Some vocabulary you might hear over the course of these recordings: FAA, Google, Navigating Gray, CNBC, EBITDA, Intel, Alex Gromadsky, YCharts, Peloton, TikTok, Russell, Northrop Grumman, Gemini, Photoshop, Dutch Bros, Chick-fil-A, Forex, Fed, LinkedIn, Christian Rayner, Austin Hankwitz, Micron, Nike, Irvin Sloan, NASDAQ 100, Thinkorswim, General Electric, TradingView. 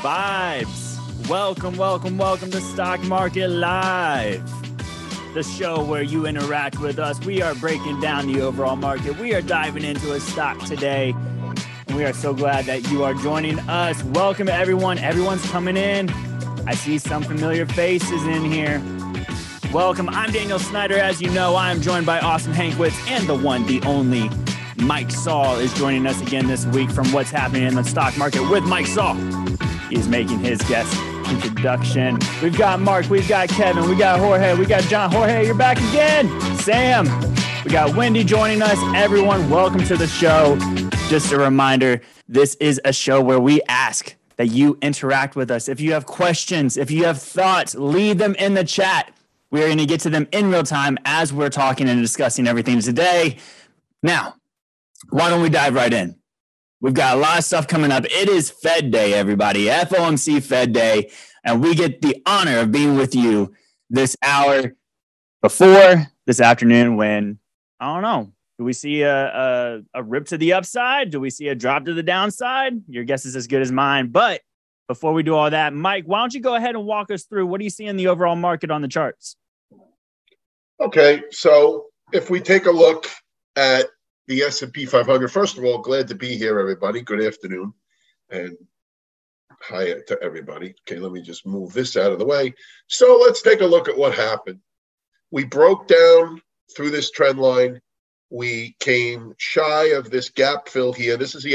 vibes. Welcome to Stock Market Live, the show where you interact with us. We are breaking down the overall market. We are diving into a stock today, and we are so glad that you are joining us. Welcome everyone. Everyone's coming in. I see some familiar faces in here. Welcome. I'm Daniel Snyder. As you know, I am joined by Austin Hankwitz, and the one, the only Mike Saul is joining us again this week from What's Happening in the Stock Market with Mike Saul. He's making his guest introduction. We've got Mark, we've got Kevin, we got Jorge, we got John. Jorge, you're back again. Sam, we got Wendy joining us. Everyone, welcome to the show. Just a reminder, this is a show where we ask that you interact with us. If you have questions, if you have thoughts, leave them in the chat. We're going to get to them in real time as we're talking and discussing everything today. Now, why don't we dive right in? We've got a lot of stuff coming up. It is Fed Day, everybody. FOMC Fed Day. And we get the honor of being with you this hour before this afternoon when, I don't know, do we see a rip to the upside? Do we see a drop to the downside? Your guess is as good as mine. But before we do all that, Mike, why don't you go ahead and walk us through what do you see in the overall market on the charts? Okay, so if we take a look at the S&P 500, first of all, glad to be here, everybody. Good afternoon, and hi to everybody. Okay, let me just move this out of the way. So let's take a look at what happened. We broke down through this trend line. We came shy of this gap fill here. This is the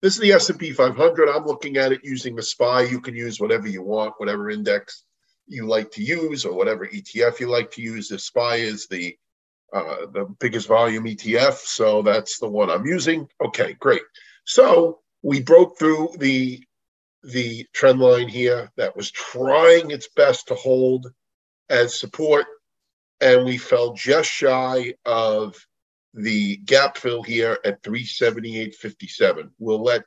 This is the S&P 500. I'm looking at it using the SPY. You can use whatever you want, whatever index you like to use or whatever ETF you like to use. The SPY is the biggest volume ETF, so that's the one I'm using. Okay, great. So we broke through the trend line here that was trying its best to hold as support, and we fell just shy of the gap fill here at 378.57. We'll let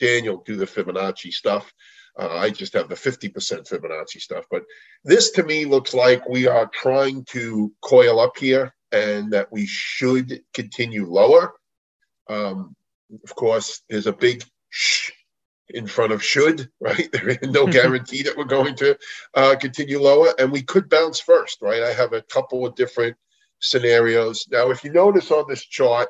Daniel do the Fibonacci stuff. I just have the 50% Fibonacci stuff. But this to me looks like we are trying to coil up here and that we should continue lower. Of course, there's a big shh in front of should, right? There is no guarantee that we're going to continue lower. And we could bounce first, right? I have a couple of different scenarios. Now, if you notice on this chart,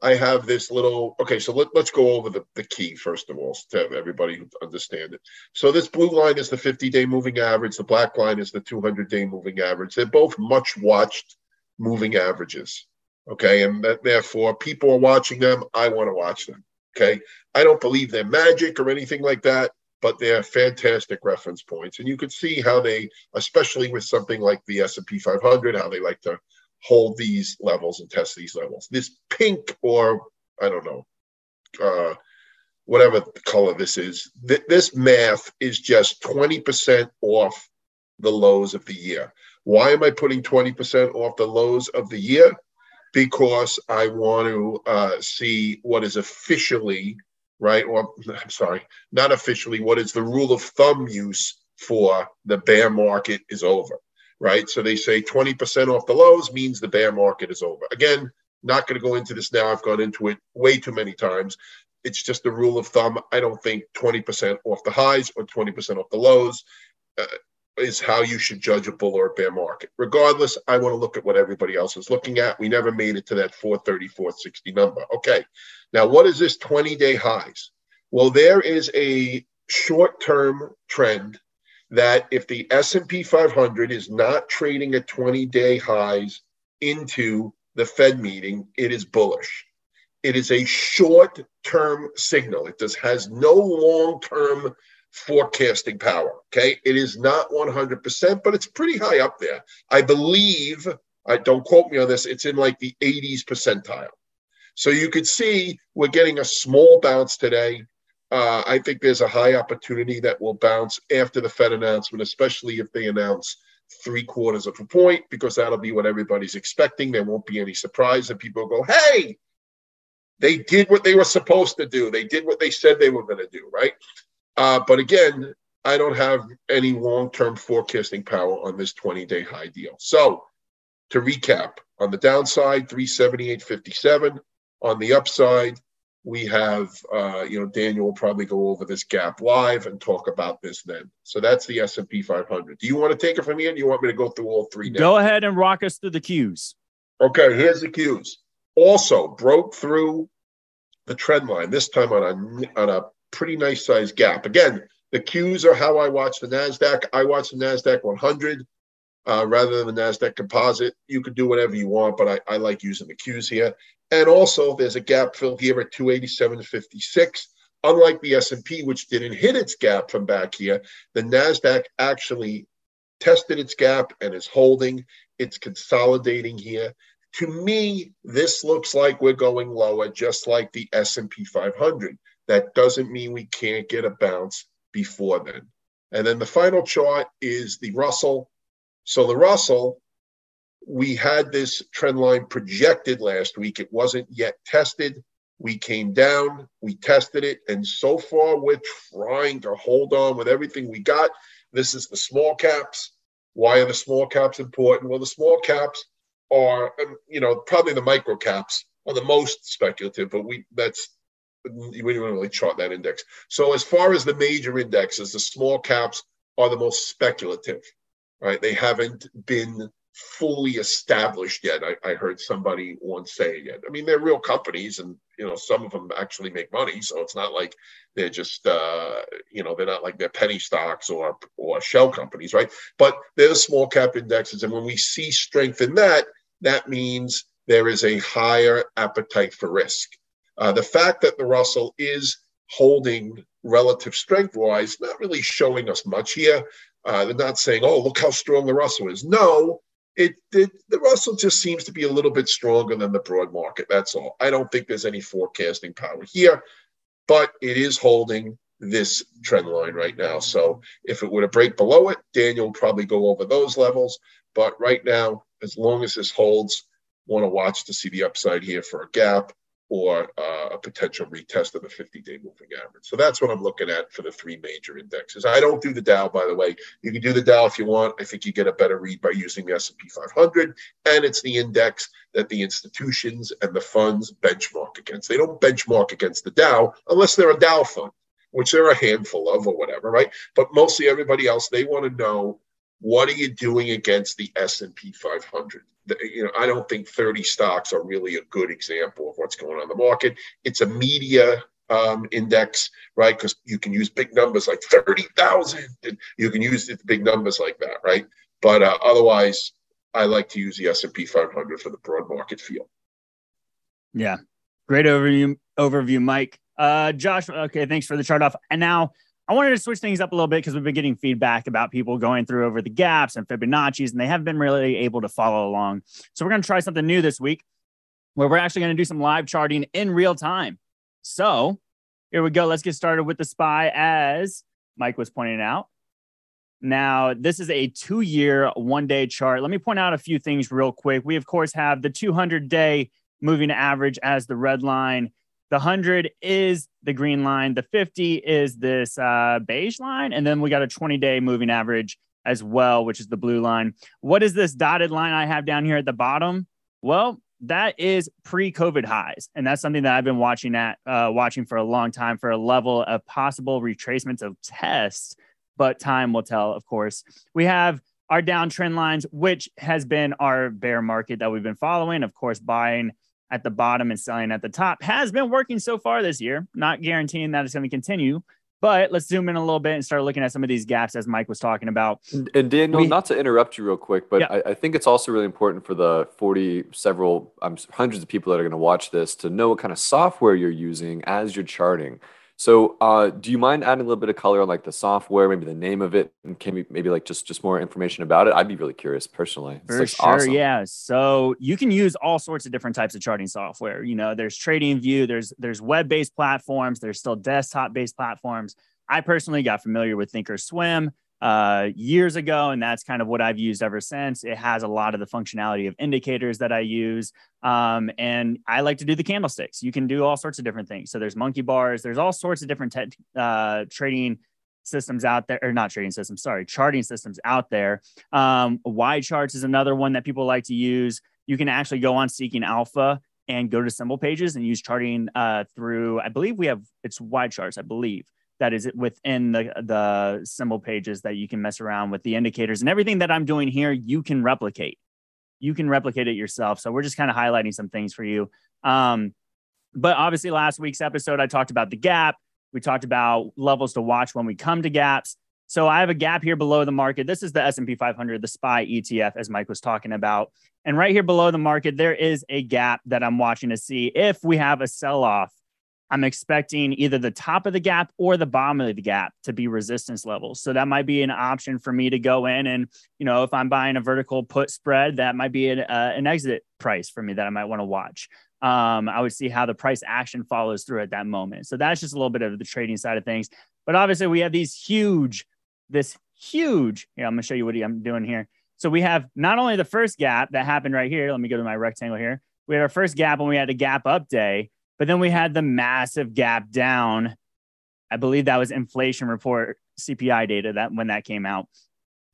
I have this little, okay, so let's go over the key, first of all, to everybody who understand it. So this blue line is the 50-day moving average. The black line is the 200-day moving average. They're both much watched moving averages, okay? And that, therefore, people are watching them. I want to watch them, okay? I don't believe they're magic or anything like that, but they're fantastic reference points. And you can see how they, especially with something like the S&P 500, how they like to hold these levels and test these levels. This pink, or I don't know, whatever color this is, this math is just 20% off the lows of the year. Why am I putting 20% off the lows of the year? Because I want to see what is officially, right? Or I'm sorry, not officially, what is the rule of thumb use for the bear market is over, right? So they say 20% off the lows means the bear market is over. Again, not going to go into this now. I've gone into it way too many times. It's just a rule of thumb. I don't think 20% off the highs or 20% off the lows is how you should judge a bull or a bear market. Regardless, I want to look at what everybody else is looking at. We never made it to that 430, 460 number. Okay, now what is this 20-day highs? Well, there is a short-term trend that if the S&P 500 is not trading at 20-day highs into the Fed meeting, it is bullish. It is a short-term signal. It has no long-term forecasting power, okay? It is not 100%, but it's pretty high up there. I believe, don't quote me on this, it's in like the 80s percentile. So you could see we're getting a small bounce today. I think there's a high opportunity that will bounce after the Fed announcement, especially if they announce 0.75 points, because that'll be what everybody's expecting. There won't be any surprise, and people go, hey, they did what they were supposed to do. They did what they said they were going to do, right? But again, I don't have any long-term forecasting power on this 20-day high deal. So to recap, on the downside, 378.57. On the upside, we have, Daniel will probably go over this gap live and talk about this then. So that's the S&P 500. Do you want to take it from here? Do you want me to go through all three now? Go ahead and rock us through the Qs. Okay, here's the Qs. Also broke through the trend line, this time on a pretty nice size gap. Again, the Qs are how I watch the NASDAQ. I watch the NASDAQ 100 rather than the NASDAQ composite. You could do whatever you want, but I like using the Qs here. And also, there's a gap fill here at 287.56. Unlike the S&P, which didn't hit its gap from back here, the NASDAQ actually tested its gap and is holding. It's consolidating here. To me, this looks like we're going lower, just like the S&P 500. That doesn't mean we can't get a bounce before then. And then the final chart is the Russell. So the Russell, we had this trend line projected last week. It wasn't yet tested. We came down, we tested it, and so far we're trying to hold on with everything we got. This is the small caps. Why are the small caps important? Well, the small caps are, probably the micro caps are the most speculative, but we didn't really chart that index. So as far as the major indexes, the small caps are the most speculative, right? They haven't been fully established yet. I heard somebody once say it. I mean, they're real companies and, some of them actually make money. So it's not like they're just, they're not like they're penny stocks or shell companies, right? But they're the small cap indexes. And when we see strength in that, that means there is a higher appetite for risk. The fact that the Russell is holding relative strength-wise, not really showing us much here. They're not saying, oh, look how strong the Russell is. No, the Russell just seems to be a little bit stronger than the broad market. That's all. I don't think there's any forecasting power here, but it is holding this trend line right now. So if it were to break below it, Daniel will probably go over those levels. But right now, as long as this holds, want to watch to see the upside here for a gap or a potential retest of the 50-day moving average. So that's what I'm looking at for the three major indexes. I don't do the Dow, by the way. You can do the Dow if you want. I think you get a better read by using the S&P 500, and it's the index that the institutions and the funds benchmark against. They don't benchmark against the Dow unless they're a Dow fund, which there are a handful of or whatever, right? But mostly everybody else, they want to know, what are you doing against the S&P 500? I don't think 30 stocks are really a good example of what's going on in the market. It's a media index, right? Because you can use big numbers like 30,000. You can use big numbers like that, right? But otherwise, I like to use the S&P 500 for the broad market feel. Yeah, great overview, Mike. Josh, okay, thanks for the chart off. And now, I wanted to switch things up a little bit because we've been getting feedback about people going through over the gaps and Fibonacci's, and they haven't been really able to follow along. So we're going to try something new this week where we're actually going to do some live charting in real time. So here we go. Let's get started with the SPY, as Mike was pointing out. Now, this is a 2-year, 1-day chart. Let me point out a few things real quick. We, of course, have the 200-day moving average as the red line. The 100 is the green line. The 50 is this beige line. And then we got a 20-day moving average as well, which is the blue line. What is this dotted line I have down here at the bottom? Well, that is pre-COVID highs. And that's something that I've been watching for a long time for a level of possible retracements of tests. But time will tell, of course. We have our downtrend lines, which has been our bear market that we've been following. Of course, buying at the bottom and selling at the top has been working so far this year. Not guaranteeing that it's going to continue, but let's zoom in a little bit and start looking at some of these gaps as Mike was talking about. And Daniel, not to interrupt you real quick, but yeah. I think it's also really important for the hundreds of people that are going to watch this to know what kind of software you're using as you're charting. So do you mind adding a little bit of color on like the software, maybe the name of it, and can we maybe like just more information about it? I'd be really curious personally. For sure, awesome. Yeah. So you can use all sorts of different types of charting software. There's TradingView, there's web-based platforms, there's still desktop-based platforms. I personally got familiar with Thinkorswim years ago, and that's kind of what I've used ever since. It has a lot of the functionality of indicators that I use, and I like to do the candlesticks. You can do all sorts of different things. So there's monkey bars, there's all sorts of different trading systems out there, or not trading systems, sorry, charting systems out there. Y charts is another one that people like to use. You can actually go on Seeking Alpha and go to symbol pages and use charting through, I believe we have, it's Y charts, I believe. That is within the symbol pages that you can mess around with the indicators and everything that I'm doing here, you can replicate. You can replicate it yourself. So we're just kind of highlighting some things for you. But obviously last week's episode, I talked about the gap. We talked about levels to watch when we come to gaps. So I have a gap here below the market. This is the S&P 500, the SPY ETF, as Mike was talking about. And right here below the market, there is a gap that I'm watching to see if we have a sell-off. I'm expecting either the top of the gap or the bottom of the gap to be resistance levels. So that might be an option for me to go in and, you know, if I'm buying a vertical put spread, that might be an exit price for me that I might want to watch. I would see how the price action follows through at that moment. So that's just a little bit of the trading side of things. But obviously we have these huge, here, I'm going to show you what I'm doing here. So we have not only the first gap that happened right here. Let me go to my rectangle here. We had our first gap when we had a gap up day. But then we had the massive gap down. I believe that was inflation report, CPI data, that when that came out.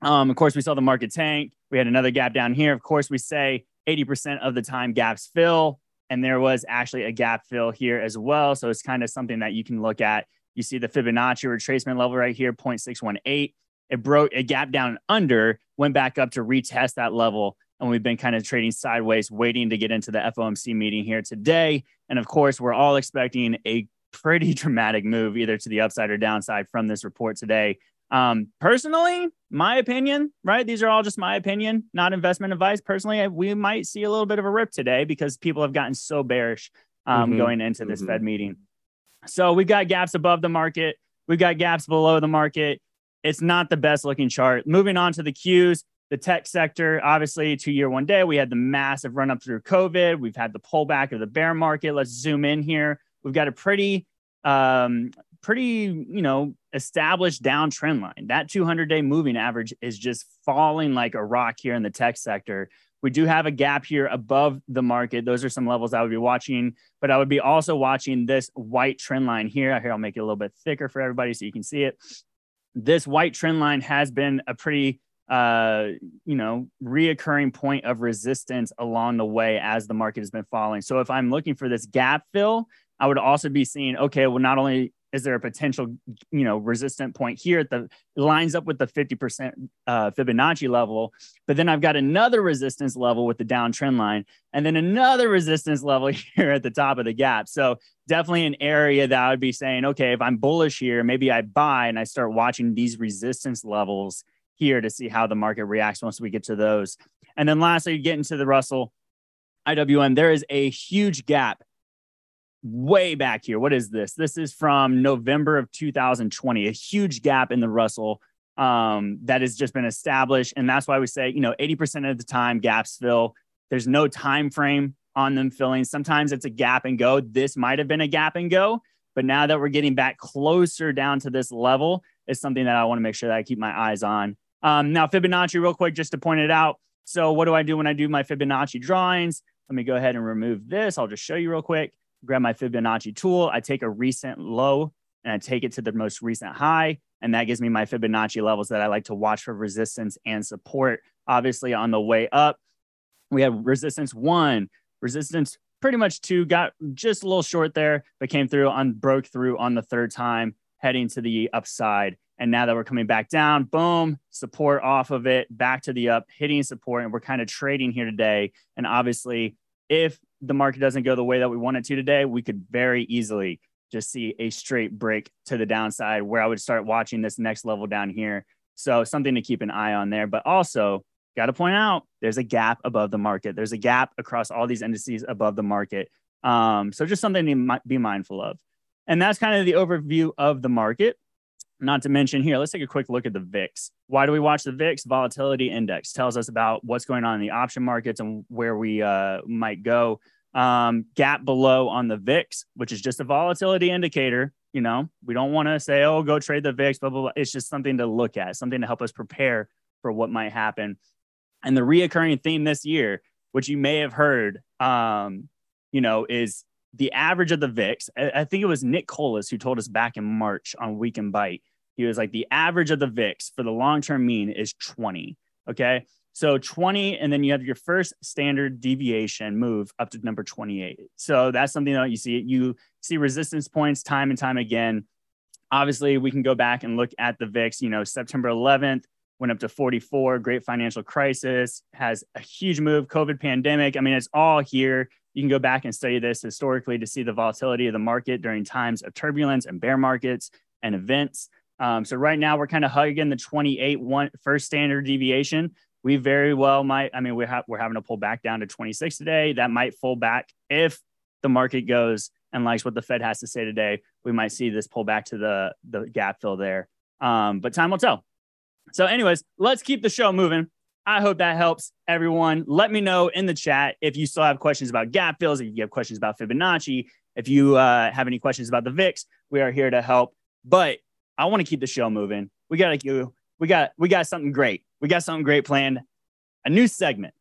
Of course, we saw the market tank. We had another gap down here. Of course, we say 80% of the time gaps fill. And there was actually a gap fill here as well. So it's kind of something that you can look at. You see the Fibonacci retracement level right here, 0.618. It broke a gap down under, went back up to retest that level. And we've been kind of trading sideways, waiting to get into the FOMC meeting here today. And of course, we're all expecting a pretty dramatic move, either to the upside or downside from this report today. Personally, my opinion, right? These are all just my opinion, not investment advice. Personally, we might see a little bit of a rip today because people have gotten so bearish going into this Fed meeting. So we've got gaps above the market. We've got gaps below the market. It's not the best looking chart. Moving on to the Qs. The tech sector, obviously, 2 year, 1 day. We had the massive run up through COVID. We've had the pullback of the bear market. Let's zoom in here. We've got a pretty, you know, established downtrend line. That 200-day moving average is just falling like a rock here in the tech sector. We do have a gap here above the market. Those are some levels I would be watching, but I would be also watching this white trend line here. Here, I'll make it a little bit thicker for everybody so you can see it. This white trend line has been a pretty you know, reoccurring point of resistance along the way as the market has been falling. So if I'm looking for this gap fill, I would also be seeing, okay, well, not only is there a potential, you know, resistant point here at the lines up with the 50% Fibonacci level, but then I've got another resistance level with the downtrend line and then another resistance level here at the top of the gap. So definitely an area that I would be saying, okay, if I'm bullish here, maybe I buy and I start watching these resistance levels here to see how the market reacts once we get to those. And then lastly, getting to the Russell IWM, there is a huge gap way back here. What is this? This is from November of 2020, a huge gap in the Russell that has just been established. And that's why we say, you know, 80% of the time gaps fill. There's no time frame on them filling. Sometimes it's a gap and go. This might have been a gap and go. But now that we're getting back closer down to this level, is something that I want to make sure that I keep my eyes on. Now, Fibonacci real quick, just to point it out. So what do I do when I do my Fibonacci drawings? Let me go ahead and remove this. I'll just show you real quick. Grab my Fibonacci tool. I take a recent low and I take it to the most recent high. And that gives me my Fibonacci levels that I like to watch for resistance and support. Obviously on the way up, we have resistance one, resistance pretty much two, got just a little short there, but came through on, broke through on the third time, heading to the upside. And now that we're coming back down, boom, support off of it, back to the up, hitting support. And we're kind of trading here today. And obviously, if the market doesn't go the way that we want it to today, we could very easily just see a straight break to the downside where I would start watching this next level down here. So something to keep an eye on there. But also, got to point out, there's a gap above the market. There's a gap across all these indices above the market. So just something to be mindful of. And that's kind of the overview of the market. Not to mention here, let's take a quick look at the VIX. Why do we watch the VIX? Volatility index tells us about what's going on in the option markets and where we might go. Gap below on the VIX, which is just a volatility indicator. You know, we don't want to say, oh, go trade the VIX, blah, blah, blah. It's just something to look at, something to help us prepare for what might happen. And the reoccurring theme this year, which you may have heard, you know, is the average of the VIX. I think it was Nick Colas who told us back in March on Week in Bite. He was like, the average of the VIX for the long-term mean is 20. Okay. So 20, and then you have your first standard deviation move up to number 28. So that's something that you see resistance points time and time again. Obviously, we can go back and look at the VIX, you know, September 11th went up to 44, great financial crisis, has a huge move, COVID pandemic. I mean, it's all here. You can go back and study this historically to see the volatility of the market during times of turbulence and bear markets and events. So right now we're kind of hugging the 28 first standard deviation. We very well might, I mean, we're having to pull back down to 26 today. That might fall back if the market goes and likes what the Fed has to say today. We might see this pull back to the gap fill there, but time will tell. So anyways, let's keep the show moving. I hope that helps everyone. Let me know in the chat if you still have questions about gap fills, if you have questions about Fibonacci, if you have any questions about the VIX, we are here to help. But I want to keep the show moving. We got something great. We got something great planned. A new segment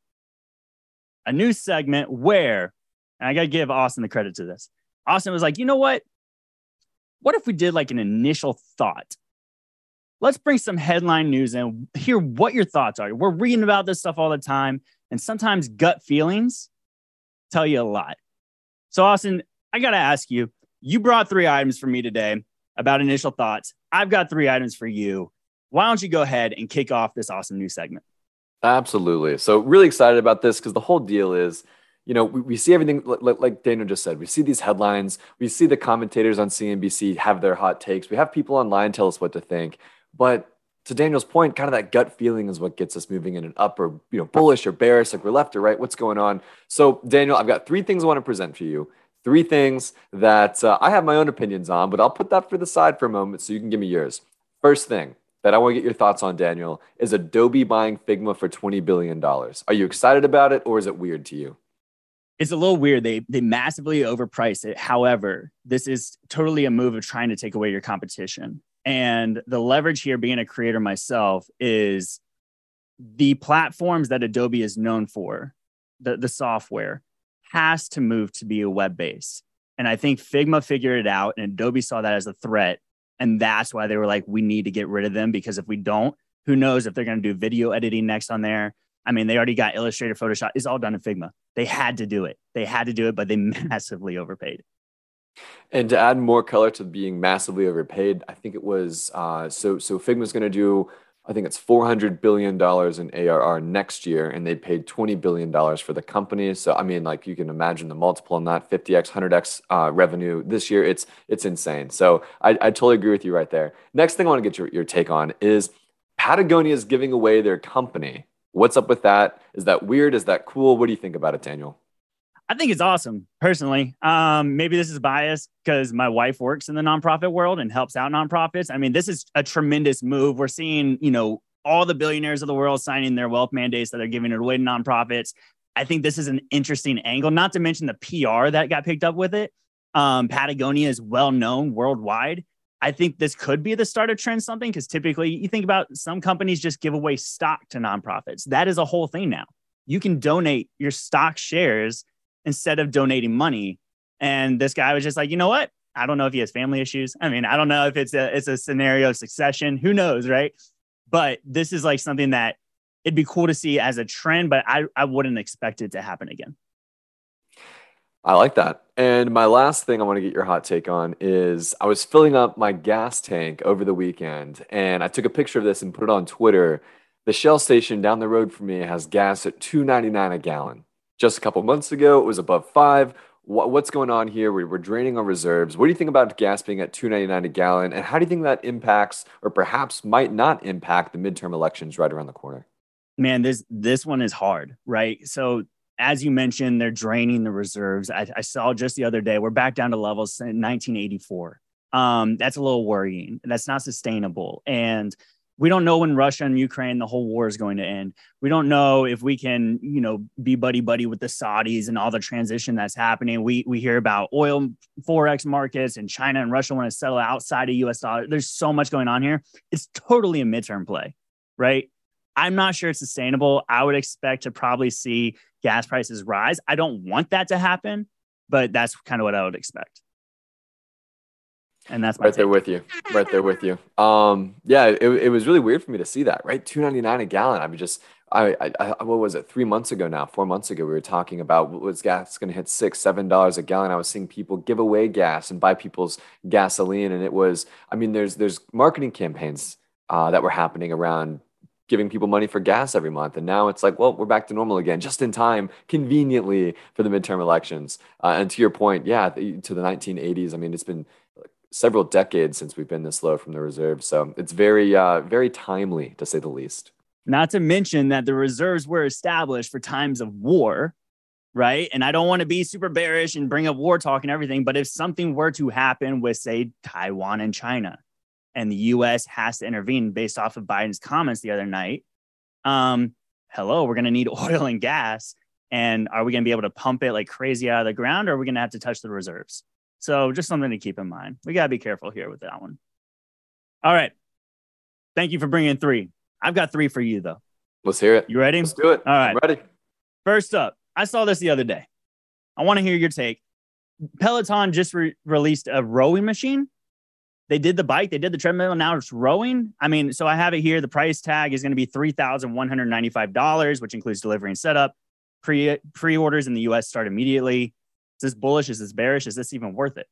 where, and I got to give Austin the credit to this. Austin was like, you know what? What if we did like an initial thought? Let's bring some headline news and hear what your thoughts are. We're reading about this stuff all the time. And sometimes gut feelings tell you a lot. So Austin, I got to ask you, you brought 3 items for me today about initial thoughts. I've got 3 items for you. Why don't you go ahead and kick off this awesome new segment? Absolutely. So really excited about this because the whole deal is, you know, we see everything like Daniel just said. We see these headlines. We see the commentators on CNBC have their hot takes. We have people online tell us what to think. But to Daniel's point, kind of that gut feeling is what gets us moving in an up or, you know, bullish or bearish, like we're left or right, what's going on. So Daniel, I've got 3 things I want to present for you. 3 things that I have my own opinions on, but I'll put that for the side for a moment so you can give me yours. First thing that I want to get your thoughts on, Daniel, is Adobe buying Figma for $20 billion. Are you excited about it or is it weird to you? It's a little weird. They massively overpriced it. However, this is totally a move of trying to take away your competition. And the leverage here, being a creator myself, is the platforms that Adobe is known for, the software, has to move to be a web-based. And I think Figma figured it out and Adobe saw that as a threat. And that's why they were like, we need to get rid of them because if we don't, who knows if they're going to do video editing next on there. I mean, they already got Illustrator, Photoshop. It's all done in Figma. They had to do it. But they massively overpaid. And to add more color to being massively overpaid, I think it was, so Figma's going to do, I think it's $400 billion in ARR next year, and they paid $20 billion for the company. So, I mean, like you can imagine the multiple on that, 50x, 100x revenue this year. It's insane. So I totally agree with you right there. Next thing I want to get your take on is Patagonia is giving away their company. What's up with that? Is that weird? Is that cool? What do you think about it, Daniel? I think it's awesome, personally. Maybe this is biased because my wife works in the nonprofit world and helps out nonprofits. I mean, this is a tremendous move. We're seeing, you know, all the billionaires of the world signing their wealth mandates that they're giving it away to nonprofits. I think this is an interesting angle, not to mention the PR that got picked up with it. Patagonia is well known worldwide. I think this could be the start of trend something because typically you think about some companies just give away stock to nonprofits. That is a whole thing now. You can donate your stock shares instead of donating money. And this guy was just like, you know what? I don't know if he has family issues. I mean, I don't know if it's a scenario of succession. Who knows, right? But this is like something that it'd be cool to see as a trend, but I wouldn't expect it to happen again. I like that. And my last thing I want to get your hot take on is I was filling up my gas tank over the weekend and I took a picture of this and put it on Twitter. The Shell station down the road from me has gas at $2.99 a gallon. Just a couple months ago, it was above $5. What's going on here? We're draining our reserves. What do you think about gas being at $2.99 a gallon? And how do you think that impacts or perhaps might not impact the midterm elections right around the corner? Man, this one is hard, right? So as you mentioned, they're draining the reserves. I saw just the other day, we're back down to levels in 1984. That's a little worrying. That's not sustainable. And we don't know when Russia and Ukraine, the whole war is going to end. We don't know if we can, you know, be buddy-buddy with the Saudis and all the transition that's happening. We hear about oil, Forex markets, and China and Russia want to settle outside of U.S. dollars. There's so much going on here. It's totally a midterm play, right? I'm not sure it's sustainable. I would expect to probably see gas prices rise. I don't want that to happen, but that's kind of what I would expect. And that's my right take. Right there with you. Yeah, it was really weird for me to see that, right? $2.99 a gallon. I mean, just, I what was it? 4 months ago, we were talking about was gas going to hit $6, $7 a gallon. I was seeing people give away gas and buy people's gasoline. And it was, I mean, there's marketing campaigns that were happening around giving people money for gas every month. And now it's like, well, we're back to normal again, just in time, conveniently for the midterm elections. And to your point, yeah, to the 1980s, I mean, it's been several decades since we've been this low from the reserve. So it's very, very timely, to say the least. Not to mention that the reserves were established for times of war, right? And I don't want to be super bearish and bring up war talk and everything, but if something were to happen with, say, Taiwan and China, and the U.S. has to intervene based off of Biden's comments the other night, hello, we're going to need oil and gas. And are we going to be able to pump it like crazy out of the ground, or are we going to have to touch the reserves? So just something to keep in mind. We got to be careful here with that one. All right. Thank you for bringing 3. I've got 3 for you, though. Let's hear it. You ready? Let's do it. All right. I'm ready. First up, I saw this the other day. I want to hear your take. Peloton just released a rowing machine. They did the bike. They did the treadmill. And now it's rowing. I mean, so I have it here. The price tag is going to be $3,195, which includes delivery and setup. Pre-orders in the U.S. start immediately. Is this bullish? Is this bearish? Is this even worth it?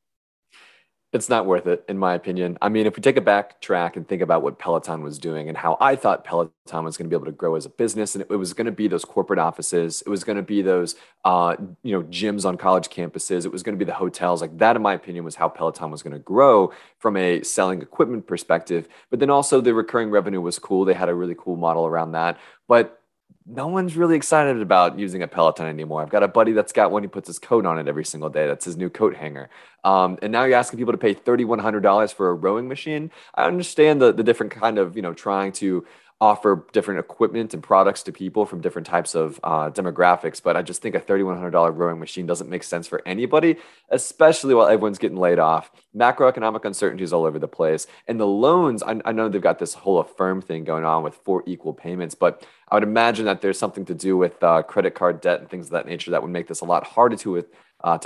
It's not worth it, in my opinion. I mean, if we take a backtrack and think about what Peloton was doing and how I thought Peloton was going to be able to grow as a business, and it was going to be those corporate offices, it was going to be those gyms on college campuses, it was going to be the hotels, like that, in my opinion, was how Peloton was going to grow from a selling equipment perspective. But then also the recurring revenue was cool. They had a really cool model around that. But no one's really excited about using a Peloton anymore. I've got a buddy that's got one. He puts his coat on it every single day. That's his new coat hanger. And now you're asking people to pay $3,100 for a rowing machine. I understand the different kind of, trying to offer different equipment and products to people from different types of demographics. But I just think a $3,100 rowing machine doesn't make sense for anybody, especially while everyone's getting laid off. Macroeconomic uncertainties all over the place. And the loans, I know they've got this whole Affirm thing going on with 4 equal payments, but I would imagine that there's something to do with credit card debt and things of that nature that would make this a lot harder to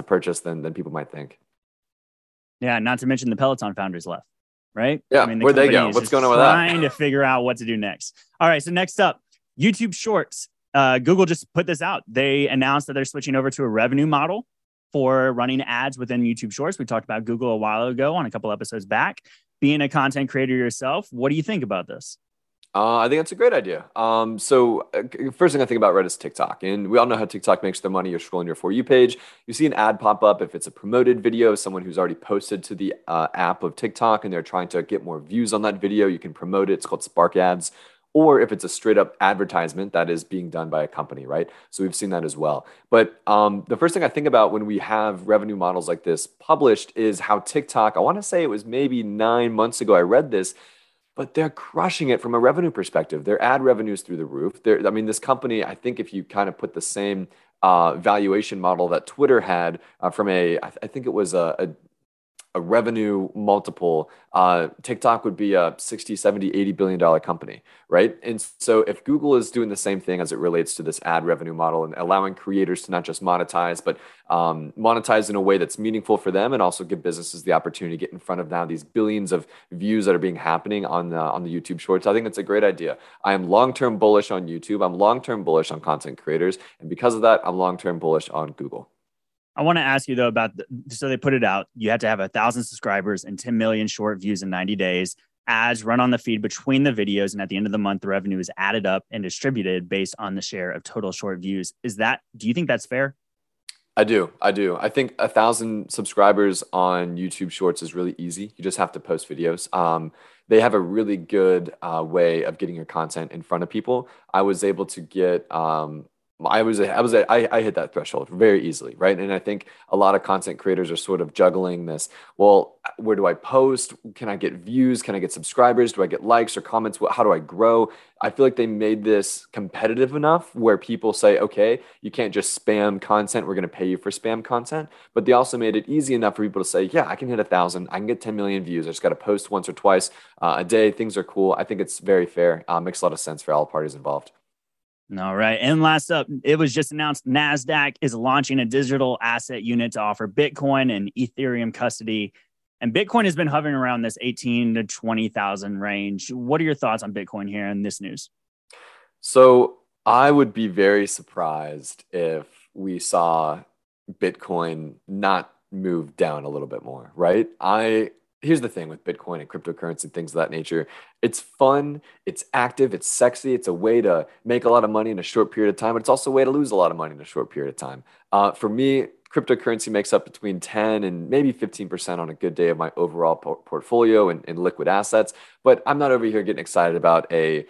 purchase than people might think. Yeah, not to mention the Peloton founders left. Right? Yeah. I mean, where'd they go? What's going on with that? Trying to figure out what to do next. All right. So next up, YouTube Shorts. Google just put this out. They announced that they're switching over to a revenue model for running ads within YouTube Shorts. We talked about Google a while ago on a couple episodes back. Being a content creator yourself, what do you think about this? I think that's a great idea. First thing I think about, right, is TikTok. And we all know how TikTok makes their money. You're scrolling your For You page. You see an ad pop up. If it's a promoted video, someone who's already posted to the app of TikTok and they're trying to get more views on that video, you can promote it. It's called Spark Ads. Or if it's a straight up advertisement that is being done by a company, right? So we've seen that as well. But the first thing I think about when we have revenue models like this published is how TikTok, I want to say it was maybe 9 months ago I read this, but they're crushing it from a revenue perspective. Their ad revenue's through the roof. This company, I think if you kind of put the same valuation model that Twitter had from a revenue multiple, TikTok would be a $60, $70, $80 billion company, right? And so if Google is doing the same thing as it relates to this ad revenue model and allowing creators to not just monetize, but monetize in a way that's meaningful for them and also give businesses the opportunity to get in front of now these billions of views that are being happening on the YouTube Shorts, I think it's a great idea. I am long-term bullish on YouTube. I'm long-term bullish on content creators. And because of that, I'm long-term bullish on Google. I want to ask you, though, so they put it out. You had to have 1,000 subscribers and 10 million short views in 90 days. Ads run on the feed between the videos. And at the end of the month, the revenue is added up and distributed based on the share of total short views. Do you think that's fair? I do. I think 1,000 subscribers on YouTube Shorts is really easy. You just have to post videos. They have a really good way of getting your content in front of people. I was able to get... I hit that threshold very easily, right? And I think a lot of content creators are sort of juggling this. Well, where do I post? Can I get views? Can I get subscribers? Do I get likes or comments? How do I grow? I feel like they made this competitive enough where people say, okay, you can't just spam content. We're going to pay you for spam content. But they also made it easy enough for people to say, yeah, I can hit 1,000. I can get 10 million views. I just got to post once or twice a day. Things are cool. I think it's very fair. Makes a lot of sense for all parties involved. All right. And last up, it was just announced NASDAQ is launching a digital asset unit to offer Bitcoin and Ethereum custody. And Bitcoin has been hovering around this 18 to 20,000 range. What are your thoughts on Bitcoin here in this news? So I would be very surprised if we saw Bitcoin not move down a little bit more, right? Here's the thing with Bitcoin and cryptocurrency, things of that nature. It's fun, it's active, it's sexy. It's a way to make a lot of money in a short period of time, but it's also a way to lose a lot of money in a short period of time. For me, cryptocurrency makes up between 10 and maybe 15% on a good day of my overall portfolio and liquid assets. But I'm not over here getting excited about a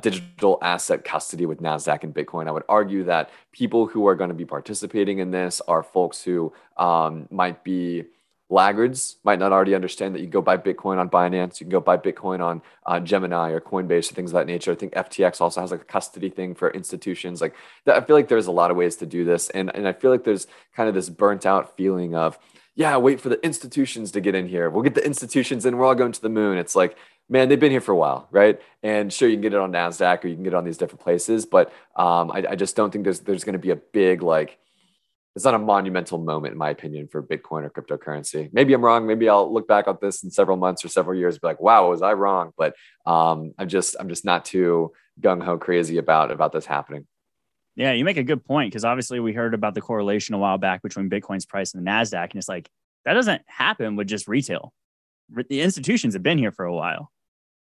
digital asset custody with NASDAQ and Bitcoin. I would argue that people who are going to be participating in this are folks who might be laggards, might not already understand that you can go buy Bitcoin on Binance, you can go buy Bitcoin on Gemini or Coinbase or things of that nature. I think FTX also has like a custody thing for institutions. Like that, I feel like there's a lot of ways to do this. And I feel like there's kind of this burnt out feeling of, yeah, wait for the institutions to get in here. We'll get the institutions in, we're all going to the moon. It's like, man, they've been here for a while, right? And sure, you can get it on NASDAQ or you can get it on these different places. But I just don't think there's going to be a big like, it's not a monumental moment, in my opinion, for Bitcoin or cryptocurrency. Maybe I'm wrong. Maybe I'll look back on this in several months or several years and be like, wow, was I wrong? But I'm just not too gung-ho crazy about this happening. Yeah, you make a good point, because obviously we heard about the correlation a while back between Bitcoin's price and the NASDAQ. And it's like, that doesn't happen with just retail. The institutions have been here for a while,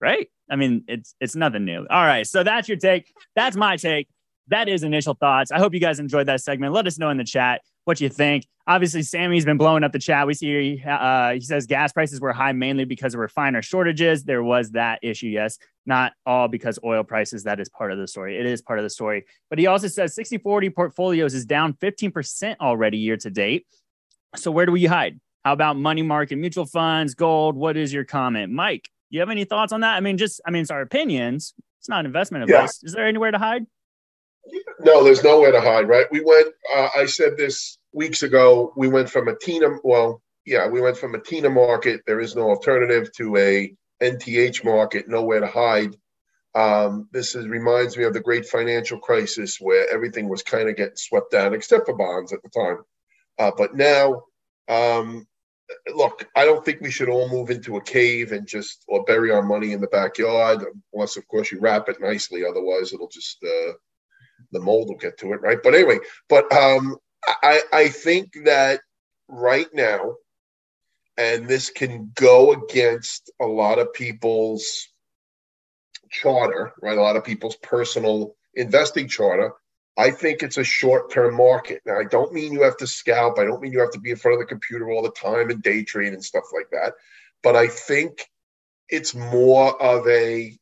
right? I mean, it's nothing new. All right, so that's your take. That's my take. That is initial thoughts. I hope you guys enjoyed that segment. Let us know in the chat what you think. Obviously, Sammy's been blowing up the chat. We see he says gas prices were high mainly because of refiner shortages. There was that issue, yes. Not all because oil prices, that is part of the story. It is part of the story. But he also says 60/40 portfolios is down 15% already year to date. So where do we hide? How about money market, mutual funds, gold? What is your comment? Mike, you have any thoughts on that? It's our opinions. It's not investment advice. Yeah. Is there anywhere to hide? No, there's nowhere to hide, right? We went, I said this weeks ago, we went from a TINA market, there is no alternative, to a NTH market, nowhere to hide. Reminds me of the great financial crisis where everything was kind of getting swept down, except for bonds at the time. But now, look, I don't think we should all move into a cave and just, or bury our money in the backyard, unless, of course, you wrap it nicely. Otherwise, it'll just... the mold will get to it, right? But anyway, I think that right now, and this can go against a lot of people's charter, right? A lot of people's personal investing charter. I think it's a short-term market. Now, I don't mean you have to scalp. I don't mean you have to be in front of the computer all the time and day trade and stuff like that. But I think it's more of a...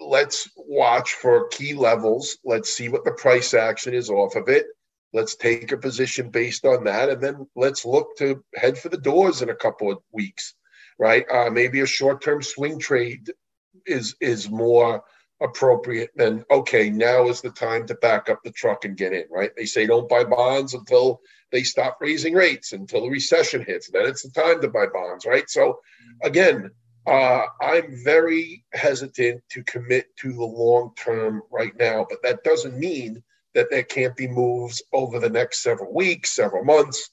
let's watch for key levels. Let's see what the price action is off of it. Let's take a position based on that. And then let's look to head for the doors in a couple of weeks, right? Maybe a short-term swing trade is more appropriate than, okay, now is the time to back up the truck and get in, right? They say don't buy bonds until they stop raising rates, until the recession hits. Then it's the time to buy bonds, right? So again, I'm very hesitant to commit to the long term right now, but that doesn't mean that there can't be moves over the next several weeks, several months.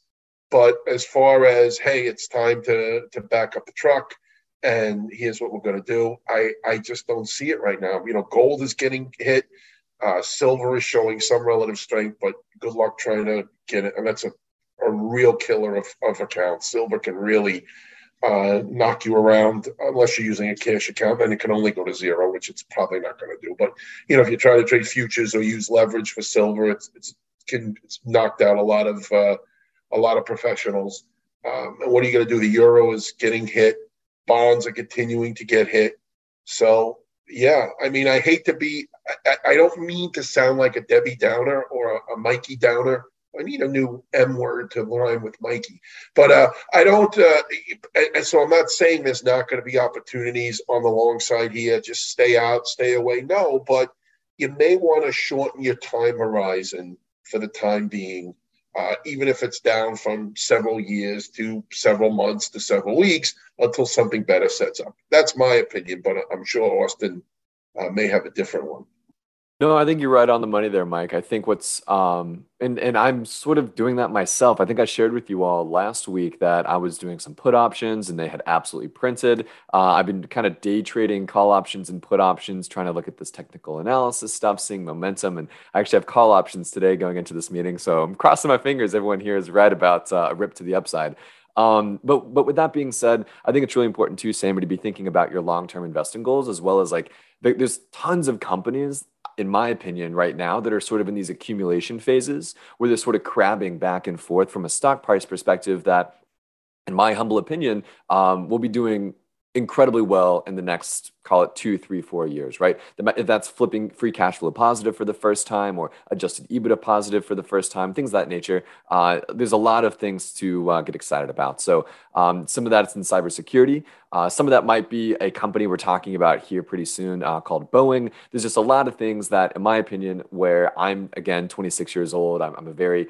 But as far as, hey, it's time to back up the truck and here's what we're going to do, I just don't see it right now. You know, gold is getting hit. Silver is showing some relative strength, but good luck trying to get it. And that's a real killer of accounts. Silver can really... knock you around unless you're using a cash account, then it can only go to zero, which it's probably not going to do. But you know, if you try to trade futures or use leverage for silver, it's knocked out a lot of professionals. And what are you going to do? The euro is getting hit. Bonds are continuing to get hit. So yeah, I mean, I hate to be. I don't mean to sound like a Debbie Downer or a Mikey Downer. I need a new M word to rhyme with Mikey. But I don't, and so I'm not saying there's not going to be opportunities on the long side here. Just stay out, stay away. No, but you may want to shorten your time horizon for the time being, even if it's down from several years to several months to several weeks until something better sets up. That's my opinion, but I'm sure Austin may have a different one. No, I think you're right on the money there, Mike. I think what's, and I'm sort of doing that myself. I think I shared with you all last week that I was doing some put options and they had absolutely printed. I've been kind of day trading call options and put options, trying to look at this technical analysis stuff, seeing momentum. And I actually have call options today going into this meeting. So I'm crossing my fingers. Everyone here is right about a rip to the upside. But with that being said, I think it's really important too, Sammy, to be thinking about your long-term investing goals, as well as like, there's tons of companies, in my opinion, right now that are sort of in these accumulation phases where they're sort of crabbing back and forth from a stock price perspective that, in my humble opinion, will be doing incredibly well in the next, call it 2, 3, 4 years, right? If that's flipping free cash flow positive for the first time or adjusted EBITDA positive for the first time, things of that nature. There's a lot of things to get excited about. So some of that's in cybersecurity. Some of that might be a company we're talking about here pretty soon called Boeing. There's just a lot of things that, in my opinion, where I'm, again, 26 years old, I'm very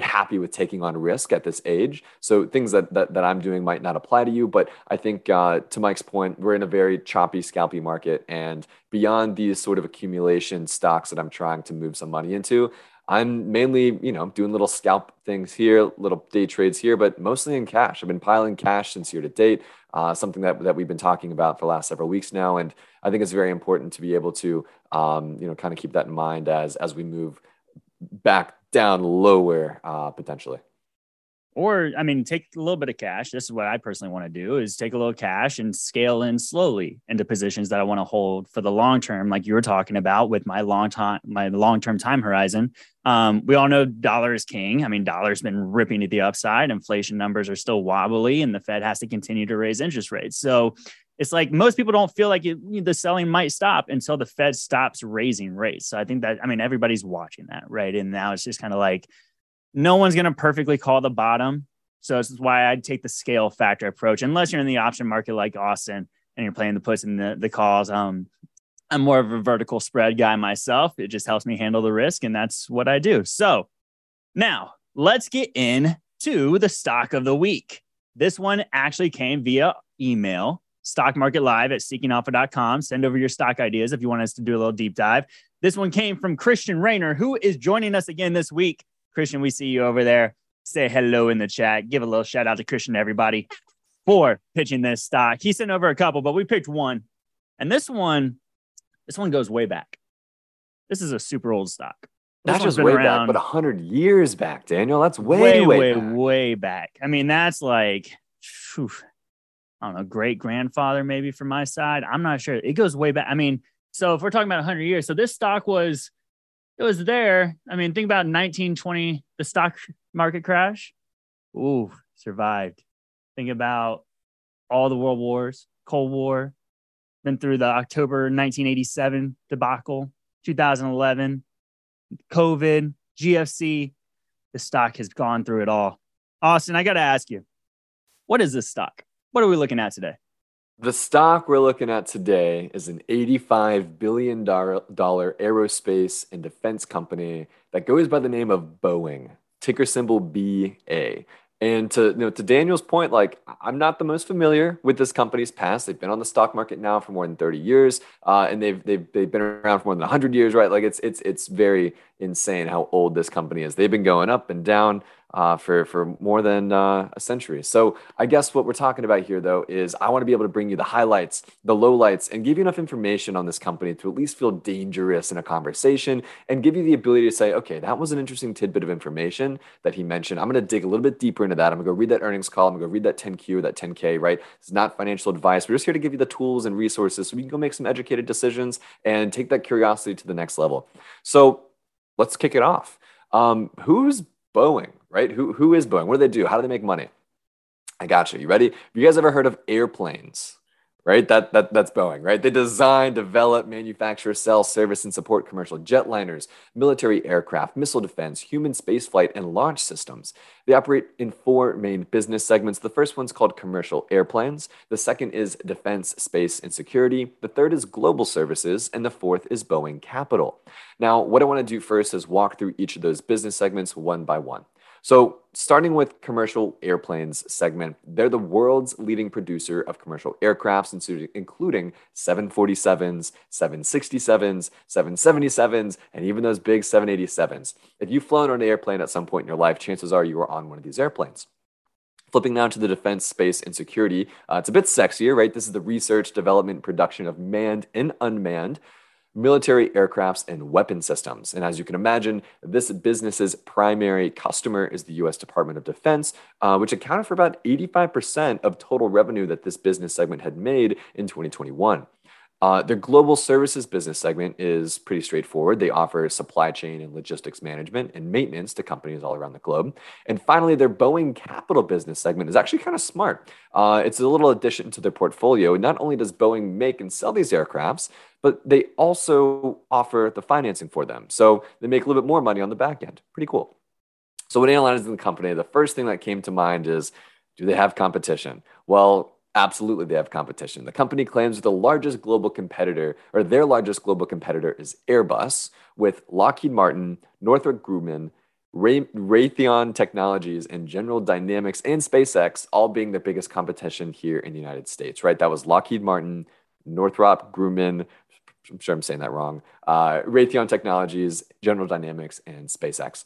happy with taking on risk at this age. So things that I'm doing might not apply to you, but I think to Mike's point, we're in a very choppy, scalpy market. And beyond these sort of accumulation stocks that I'm trying to move some money into, I'm mainly, doing little scalp things here, little day trades here, but mostly in cash. I've been piling cash since year to date, something that we've been talking about for the last several weeks now. And I think it's very important to be able to, kind of keep that in mind as we move back down lower potentially. Or, take a little bit of cash. This is what I personally want to do, is take a little cash and scale in slowly into positions that I want to hold for the long term, like you were talking about with my long-term time horizon. We all know dollar is king. Dollar's been ripping to the upside. Inflation numbers are still wobbly and the Fed has to continue to raise interest rates. So it's like most people don't feel like the selling might stop until the Fed stops raising rates. So I think that, everybody's watching that, right? And now it's just kind of like, no one's going to perfectly call the bottom. So this is why I'd take the scale factor approach, unless you're in the option market like Austin and you're playing the puts and the calls. I'm more of a vertical spread guy myself. It just helps me handle the risk, and that's what I do. So now let's get into the stock of the week. This one actually came via email, stockmarketlive@seekingalpha.com. Send over your stock ideas if you want us to do a little deep dive. This one came from Christian Rayner, who is joining us again this week. Christian, we see you over there. Say hello in the chat. Give a little shout out to Christian, everybody, for pitching this stock. He sent over a couple, but we picked one. And this one goes way back. This is a super old stock. Not just way back, but 100 years back, Daniel. That's way back. That's like, whew, I don't know, great-grandfather maybe from my side. I'm not sure. It goes way back. So if we're talking about 100 years, so this stock was... It was there. Think about 1920, the stock market crash. Ooh, survived. Think about all the world wars, Cold War, been through the October 1987 debacle, 2011, COVID, GFC. The stock has gone through it all. Austin, I got to ask you, what is this stock? What are we looking at today? The stock we're looking at today is an $85 billion aerospace and defense company that goes by the name of Boeing, ticker symbol BA. And to Daniel's point, I'm not the most familiar with this company's past. They've been on the stock market now for more than 30 years, and they've been around for more than 100 years, right? It's very insane how old this company is. They've been going up and down for more than a century. So I guess what we're talking about here, though, is I want to be able to bring you the highlights, the lowlights, and give you enough information on this company to at least feel dangerous in a conversation and give you the ability to say, okay, that was an interesting tidbit of information that he mentioned. I'm going to dig a little bit deeper into that. I'm going to go read that earnings call. I'm going to go read that 10Q or that 10K, right? It's not financial advice. We're just here to give you the tools and resources so you can go make some educated decisions and take that curiosity to the next level. So let's kick it off. Who's Boeing, right? Who is Boeing? What do they do? How do they make money? I got you. You ready? Have you guys ever heard of airplanes? Right? That's Boeing, right? They design, develop, manufacture, sell, service, and support commercial jetliners, military aircraft, missile defense, human spaceflight, and launch systems. They operate in 4 main business segments. The first one's called commercial airplanes. The second is defense, space, and security. The third is global services. And the fourth is Boeing Capital. Now, what I want to do first is walk through each of those business segments one by one. So starting with commercial airplanes segment, they're the world's leading producer of commercial aircrafts, including 747s, 767s, 777s, and even those big 787s. If you've flown on an airplane at some point in your life, chances are you were on one of these airplanes. Flipping now to the defense, space, and security, it's a bit sexier, right? This is the research, development, production of manned and unmanned military aircrafts and weapon systems. And as you can imagine, this business's primary customer is the U.S. Department of Defense, which accounted for about 85% of total revenue that this business segment had made in 2021. Their global services business segment is pretty straightforward. They offer supply chain and logistics management and maintenance to companies all around the globe. And finally, their Boeing capital business segment is actually kind of smart. It's a little addition to their portfolio. Not only does Boeing make and sell these aircrafts, but they also offer the financing for them. So they make a little bit more money on the back end. Pretty cool. So when analyzing the company, the first thing that came to mind is, do they have competition? Well, absolutely, they have competition. The company claims the largest global competitor, or their largest global competitor, is Airbus, with Lockheed Martin, Northrop Grumman, Raytheon Technologies, and General Dynamics and SpaceX all being the biggest competition here in the United States, right? That was Lockheed Martin, Northrop Grumman, I'm sure I'm saying that wrong, Raytheon Technologies, General Dynamics, and SpaceX.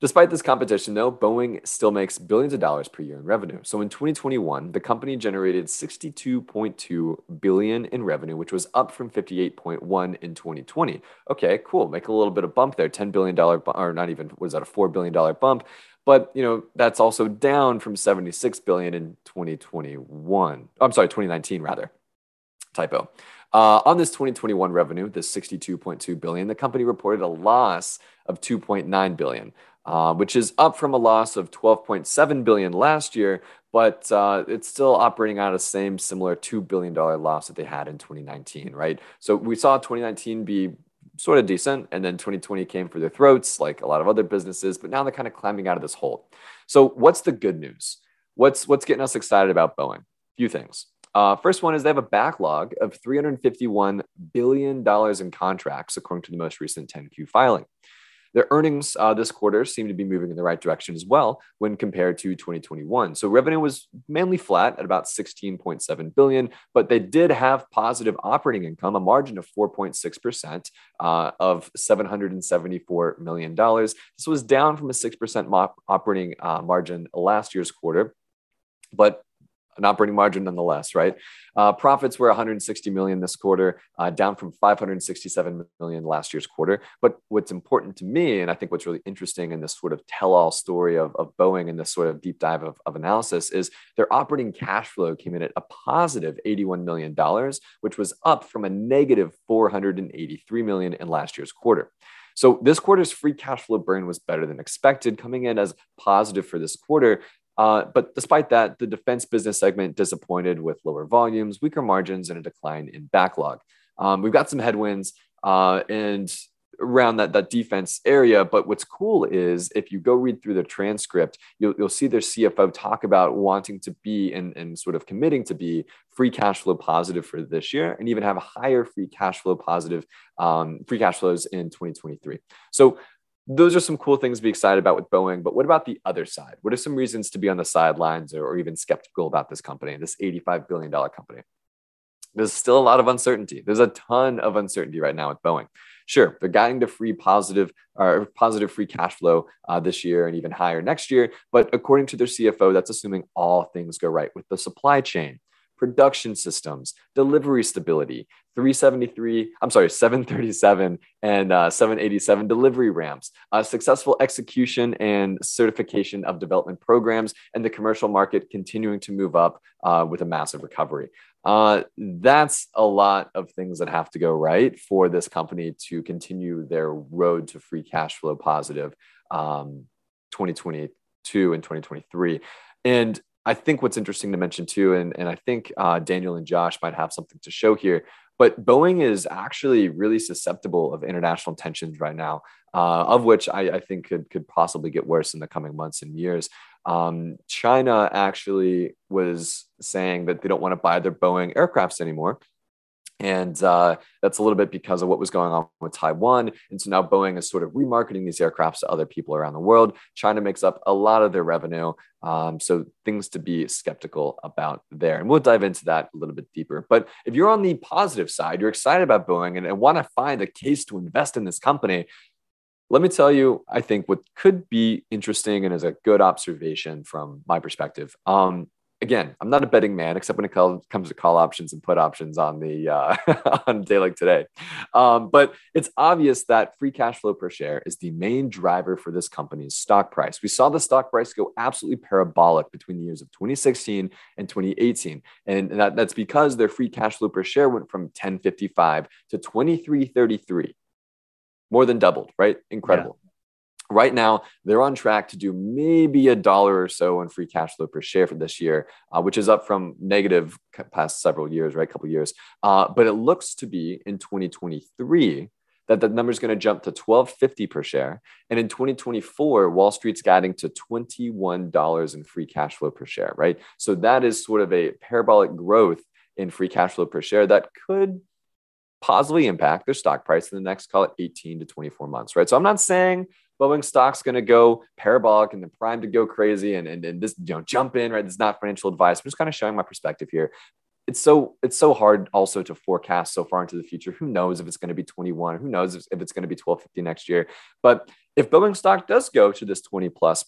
Despite this competition, though, Boeing still makes billions of dollars per year in revenue. So in 2021, the company generated $62.2 billion in revenue, which was up from $58.1 in 2020. Okay, cool. Make a little bit of bump there, $10 billion, or not even, what is that, a $4 billion bump? But, you know, that's also down from $76 billion in 2021. I'm sorry, 2019, rather. Typo. On this 2021 revenue, this $62.2 billion, the company reported a loss of $2.9 billion. Which is up from a loss of $12.7 billion last year, but it's still operating out of the same similar $2 billion loss that they had in 2019, right? So we saw 2019 be sort of decent, and then 2020 came for their throats, like a lot of other businesses, but now they're kind of climbing out of this hole. So what's the good news? What's getting us excited about Boeing? A few things. First one is they have a backlog of $351 billion in contracts, according to the most recent 10-Q filing. Their earnings this quarter seem to be moving in the right direction as well when compared to 2021. So revenue was mainly flat at about $16.7 billion, but they did have positive operating income, a margin of 4.6% of $774 million. This was down from a 6% operating margin last year's quarter, but an operating margin nonetheless, right? Profits were $160 million this quarter, down from $567 million last year's quarter. But what's important to me, and I think what's really interesting in this sort of tell-all story of Boeing and this sort of deep dive of analysis is their operating cash flow came in at a positive $81 million, which was up from a negative $483 million in last year's quarter. So this quarter's free cash flow burn was better than expected, coming in as positive for this quarter. But despite that, the defense business segment disappointed with lower volumes, weaker margins, and a decline in backlog. We've got some headwinds and around that defense area. But what's cool is if you go read through the transcript, you'll see their CFO talk about wanting to be and sort of committing to be free cash flow positive for this year and even have a higher free cash flow positive free cash flows in 2023. So those are some cool things to be excited about with Boeing, but what about the other side? What are some reasons to be on the sidelines or even skeptical about this company, this $85 billion company? There's still a lot of uncertainty. There's a ton of uncertainty right now with Boeing. Sure, they're guiding to positive free cash flow this year and even higher next year, but according to their CFO, that's assuming all things go right with the supply chain, production systems, delivery stability, 737 and 787 delivery ramps, successful execution and certification of development programs, and the commercial market continuing to move up with a massive recovery. That's a lot of things that have to go right for this company to continue their road to free cash flow positive 2022 and 2023. And I think what's interesting to mention too, and I think Daniel and Josh might have something to show here, but Boeing is actually really susceptible of international tensions right now, of which I think could possibly get worse in the coming months and years. China actually was saying that they don't want to buy their Boeing aircrafts anymore. And that's a little bit because of what was going on with Taiwan. And so now Boeing is sort of remarketing these aircrafts to other people around the world. China makes up a lot of their revenue. So things to be skeptical about there. And we'll dive into that a little bit deeper. But if you're on the positive side, you're excited about Boeing and want to find a case to invest in this company, let me tell you, I think what could be interesting and is a good observation from my perspective. Again, I'm not a betting man, except when it comes to call options and put options on the on a day like today. But it's obvious that free cash flow per share is the main driver for this company's stock price. We saw the stock price go absolutely parabolic between the years of 2016 and 2018. And that's because their free cash flow per share went from $10.55 to $23.33. More than doubled, right? Incredible. Yeah. Right now, they're on track to do maybe $1 or so in free cash flow per share for this year, which is up from negative past several years, right? Couple years. But it looks to be in 2023 that the number is going to jump to $12.50 per share. And in 2024, Wall Street's guiding to $21 in free cash flow per share, right? So that is sort of a parabolic growth in free cash flow per share that could positively impact their stock price in the next, call it 18 to 24 months, right? So I'm not saying Boeing stock's going to go parabolic and then primed to go crazy and this, you know, jump in, right? This is not financial advice. I'm just kind of showing my perspective here. It's so hard also to forecast so far into the future. Who knows if it's going to be 21? Who knows if it's going to be 12.50 next year? But if Boeing stock does go to this 20 plus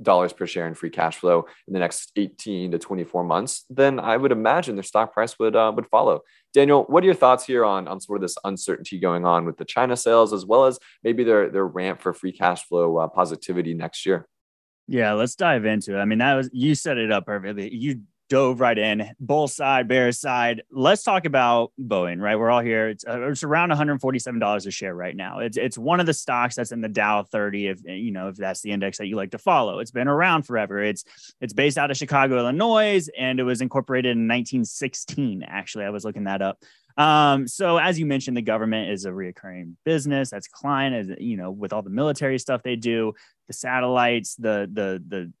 dollars per share in free cash flow in the next 18 to 24 months, then I would imagine their stock price would follow. Daniel, what are your thoughts here on sort of this uncertainty going on with the China sales, as well as maybe their ramp for free cash flow positivity next year? Yeah, let's dive into it. I mean, you set it up perfectly. You dove right in, bull side, bear side. Let's talk about Boeing, right? We're all here. It's around $147 a share right now. It's one of the stocks that's in the Dow 30, if that's the index that you like to follow. It's been around forever. It's based out of Chicago, Illinois, and it was incorporated in 1916. Actually, I was looking that up. So as you mentioned, the government is a reoccurring business. That's client, as you know, with all the military stuff they do, the satellites, the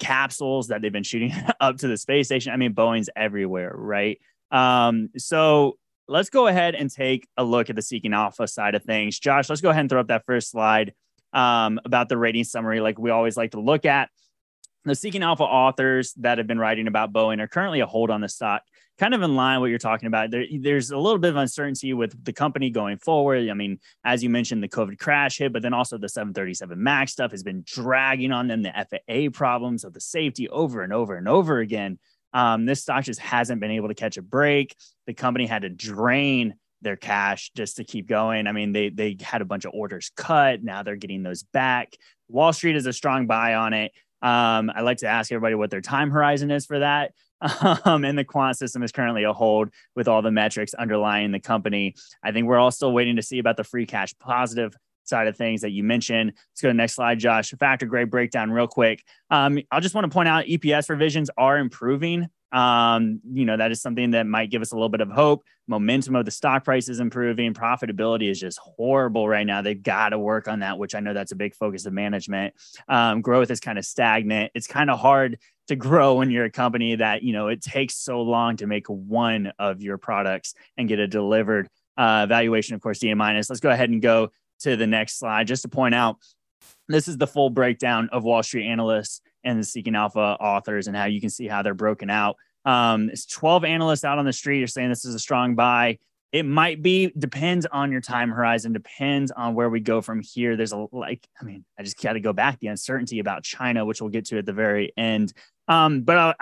capsules that they've been shooting up to the space station. I mean, Boeing's everywhere, right? So let's go ahead and take a look at the Seeking Alpha side of things. Josh, let's go ahead and throw up that first slide about the rating summary, like we always like to look at. The Seeking Alpha authors that have been writing about Boeing are currently a hold on the stock, kind of in line with what you're talking about. There's a little bit of uncertainty with the company going forward. I mean, as you mentioned, the COVID crash hit, but then also the 737 MAX stuff has been dragging on them, the FAA problems of the safety over and over and over again. This stock just hasn't been able to catch a break. The company had to drain their cash just to keep going. I mean, they had a bunch of orders cut. Now they're getting those back. Wall Street is a strong buy on it. I like to ask everybody what their time horizon is for that. And the quant system is currently a hold with all the metrics underlying the company. I think we're all still waiting to see about the free cash positive side of things that you mentioned. Let's go to the next slide, Josh. Factor grade breakdown real quick. I just want to point out EPS revisions are improving. That is something that might give us a little bit of hope. Momentum of the stock price is improving. Profitability is just horrible right now. They've got to work on that, which I know that's a big focus of management. Growth is kind of stagnant. It's kind of hard to grow when you're a company that, you know, it takes so long to make one of your products and get a delivered valuation, of course, D-. Let's go ahead and go to the next slide just to point out this is the full breakdown of Wall Street analysts and the Seeking Alpha authors and how you can see how they're broken out. It's 12 analysts out on the street are saying this is a strong buy. It might be, depends on your time horizon, depends on where we go from here. I just got to go back, the uncertainty about China, which we'll get to at the very end. But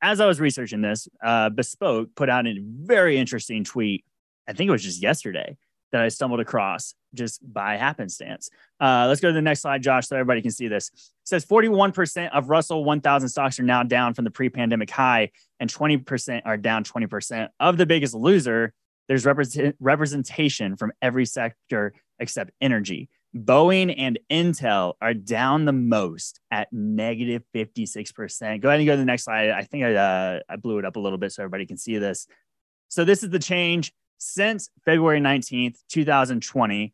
as I was researching this, Bespoke put out a very interesting tweet. I think it was just yesterday that I stumbled across just by happenstance. Let's go to the next slide, Josh, so everybody can see this. It says 41% of Russell 1000 stocks are now down from the pre-pandemic high, and 20% are down 20%. Of the biggest loser, there's representation from every sector except energy. Boeing and Intel are down the most at negative 56%. Go ahead and go to the next slide. I think I blew it up a little bit so everybody can see this. So this is the change since February 19th, 2020,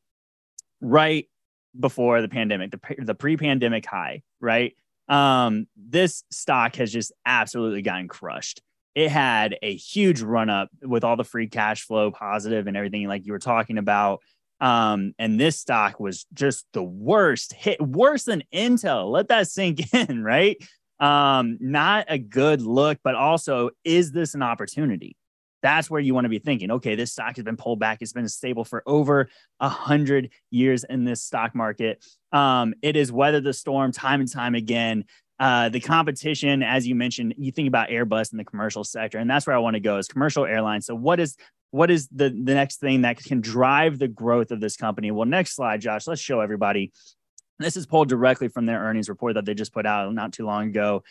right before the pandemic, the pre-pandemic high, right? This stock has just absolutely gotten crushed. it had a huge run up with all the free cash flow positive and everything like you were talking about. And this stock was just the worst hit, worse than Intel. Let that sink in, right? Not a good look, but also, is this an opportunity? That's where you want to be thinking, okay, this stock has been pulled back. It's been stable for over 100 years in this stock market. It has weathered the storm time and time again. The competition, as you mentioned, you think about Airbus in the commercial sector, and that's where I want to go is commercial airlines. So what is the next thing that can drive the growth of this company? Well, next slide, Josh, let's show everybody. This is pulled directly from their earnings report that they just put out not too long ago.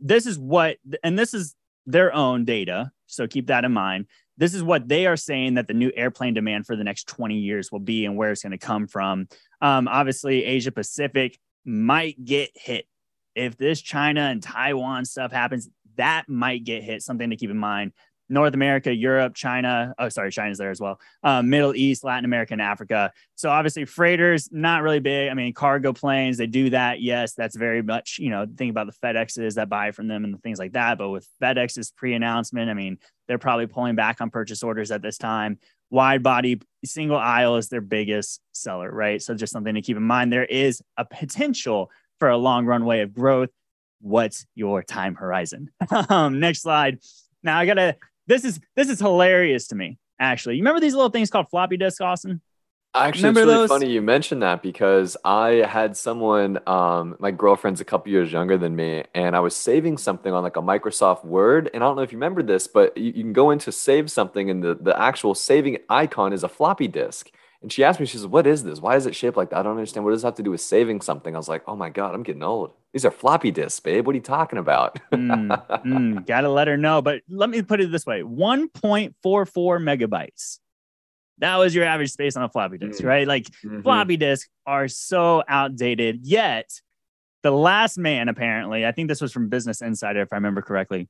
This is what, and this is their own data. So keep that in mind. This is what they are saying that the new airplane demand for the next 20 years will be and where it's going to come from. Obviously, Asia Pacific might get hit. If this China and Taiwan stuff happens, that might get hit. Something to keep in mind. North America, Europe, China. Oh, sorry, China's there as well. Middle East, Latin America, and Africa. So obviously freighters, not really big. I mean, cargo planes, they do that. Yes, that's very much, you know, think about the FedExes that buy from them and the things like that. But with FedEx's pre-announcement, I mean, they're probably pulling back on purchase orders at this time. Wide body, single aisle is their biggest seller, right? So just something to keep in mind. There is a potential for a long runway of growth. What's your time horizon? Next slide. Now I gotta, this is hilarious to me, actually. You remember these little things called floppy disk, Austin? Actually, remember it's really those? Funny you mentioned that because I had someone, my girlfriend's a couple years younger than me, and I was saving something on like a Microsoft Word. And I don't know if you remember this, but you can go in to save something, and the actual saving icon is a floppy disk. And she asked me, she says, what is this? Why is it shaped like that? I don't understand. What does it have to do with saving something? I was like, oh my God, I'm getting old. These are floppy disks, babe. What are you talking about? Gotta let her know. But let me put it this way. 1.44 megabytes. That was your average space on a floppy disk, right? Like floppy disks are so outdated. Yet the last man, apparently, I think this was from Business Insider, if I remember correctly,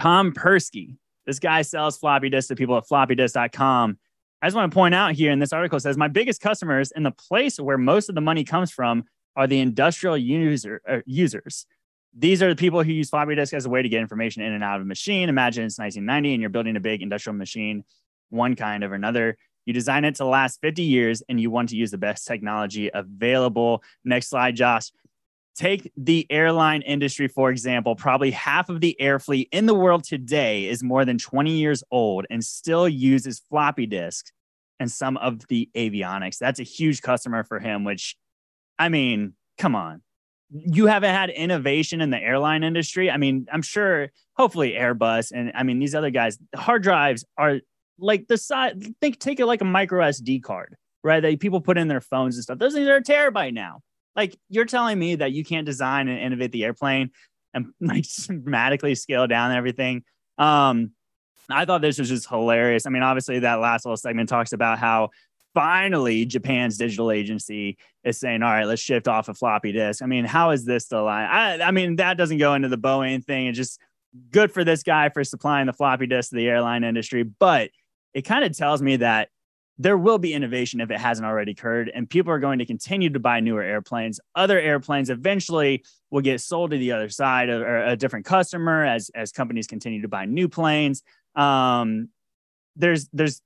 Tom Persky. This guy sells floppy disks to people at floppydisk.com. I just want to point out here in this article says my biggest customers and the place where most of the money comes from are the industrial users. These are the people who use floppy disk as a way to get information in and out of a machine. Imagine it's 1990 and you're building a big industrial machine, one kind of another. You design it to last 50 years and you want to use the best technology available. Next slide, Josh. Take the airline industry, for example. Probably half of the air fleet in the world today is more than 20 years old and still uses floppy disks and some of the avionics. That's a huge customer for him, which, I mean, come on. You haven't had innovation in the airline industry. I mean, I'm sure, hopefully Airbus and, I mean, these other guys, hard drives are like the size, take it like a micro SD card, right? That people put in their phones and stuff. Those things are a terabyte now. Like, you're telling me that you can't design and innovate the airplane and like dramatically scale down everything. I thought this was just hilarious. I mean, obviously that last little segment talks about how finally Japan's digital agency is saying, all right, let's shift off a floppy disk. I mean, how is this still alive? I mean, that doesn't go into the Boeing thing. It's just good for this guy for supplying the floppy disk to the airline industry. But it kind of tells me that there will be innovation if it hasn't already occurred, and people are going to continue to buy newer airplanes. Other airplanes eventually will get sold to the other side or a different customer as companies continue to buy new planes. There's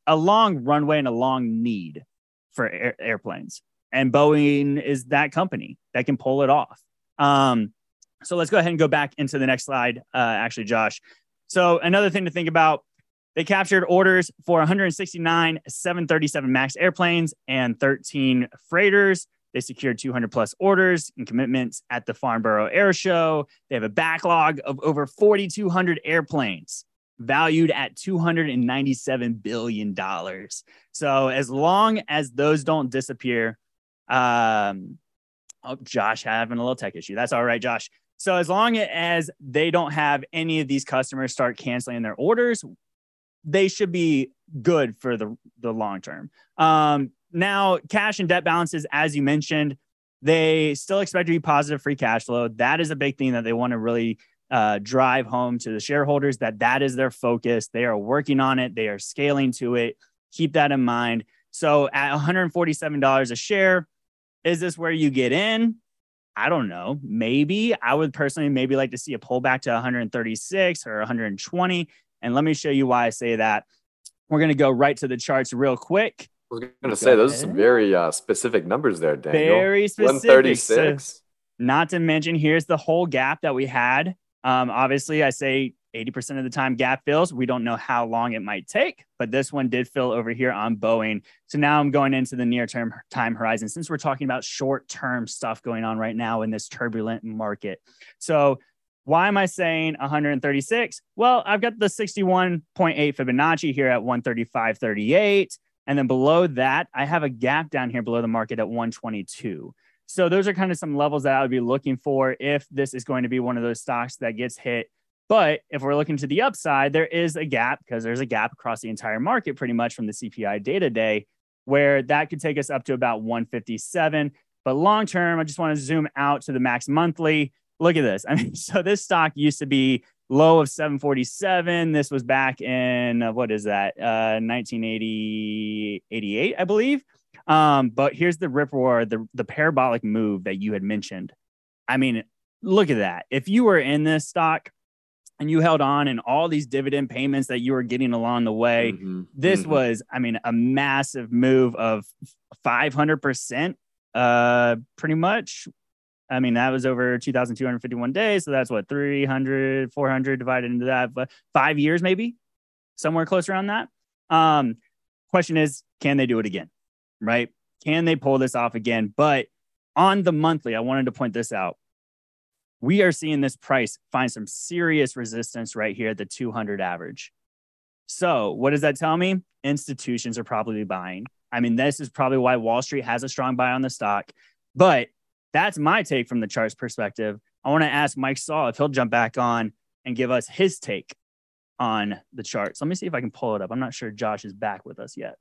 a long runway and a long need for airplanes, and Boeing is that company that can pull it off. So let's go ahead and go back into the next slide, actually, Josh. So another thing to think about, they captured orders for 169 737 MAX airplanes and 13 freighters. They secured 200 plus orders and commitments at the Farnborough Air Show. They have a backlog of over 4,200 airplanes valued at $297 billion. So as long as those don't disappear, oh, Josh having a little tech issue. That's all right, Josh. So as long as they don't have any of these customers start canceling their orders, they should be good for the long term. Now, cash and debt balances, as you mentioned, they still expect to be positive free cash flow. That is a big thing that they want to really drive home to the shareholders, that is their focus. They are working on it. They are scaling to it. Keep that in mind. So at $147 a share, is this where you get in? I don't know. Maybe I would personally maybe like to see a pullback to 136 or 120. And let me show you why I say that. We're going to go right to the charts real quick. We're going to say those are some very specific numbers there, Daniel. Very specific. 136. So not to mention, here's the whole gap that we had. Obviously, I say 80% of the time gap fills. We don't know how long it might take, but this one did fill over here on Boeing. So now I'm going into the near-term time horizon since we're talking about short-term stuff going on right now in this turbulent market. So why am I saying 136? Well, I've got the 61.8 Fibonacci here at 135.38. And then below that, I have a gap down here below the market at 122. So those are kind of some levels that I would be looking for if this is going to be one of those stocks that gets hit. But if we're looking to the upside, there is a gap because there's a gap across the entire market pretty much from the CPI data day where that could take us up to about 157. But long term, I just want to zoom out to the max monthly. Look at this. I mean, so this stock used to be low of 747. This was back in, 1988, I believe. But here's the rip roar, the parabolic move that you had mentioned. I mean, look at that. If you were in this stock and you held on and all these dividend payments that you were getting along the way, this was, I mean, a massive move of 500%, pretty much. I mean, that was over 2,251 days. So that's what, 300, 400 divided into that, but 5 years, maybe somewhere close around that. Question is, can they do it again? Right? Can they pull this off again? But on the monthly, I wanted to point this out. We are seeing this price find some serious resistance right here at the 200 average. So what does that tell me? Institutions are probably buying. I mean, this is probably why Wall Street has a strong buy on the stock, but that's my take from the charts perspective. I want to ask Mike Saul if he'll jump back on and give us his take on the charts. Let me see if I can pull it up. I'm not sure Josh is back with us yet.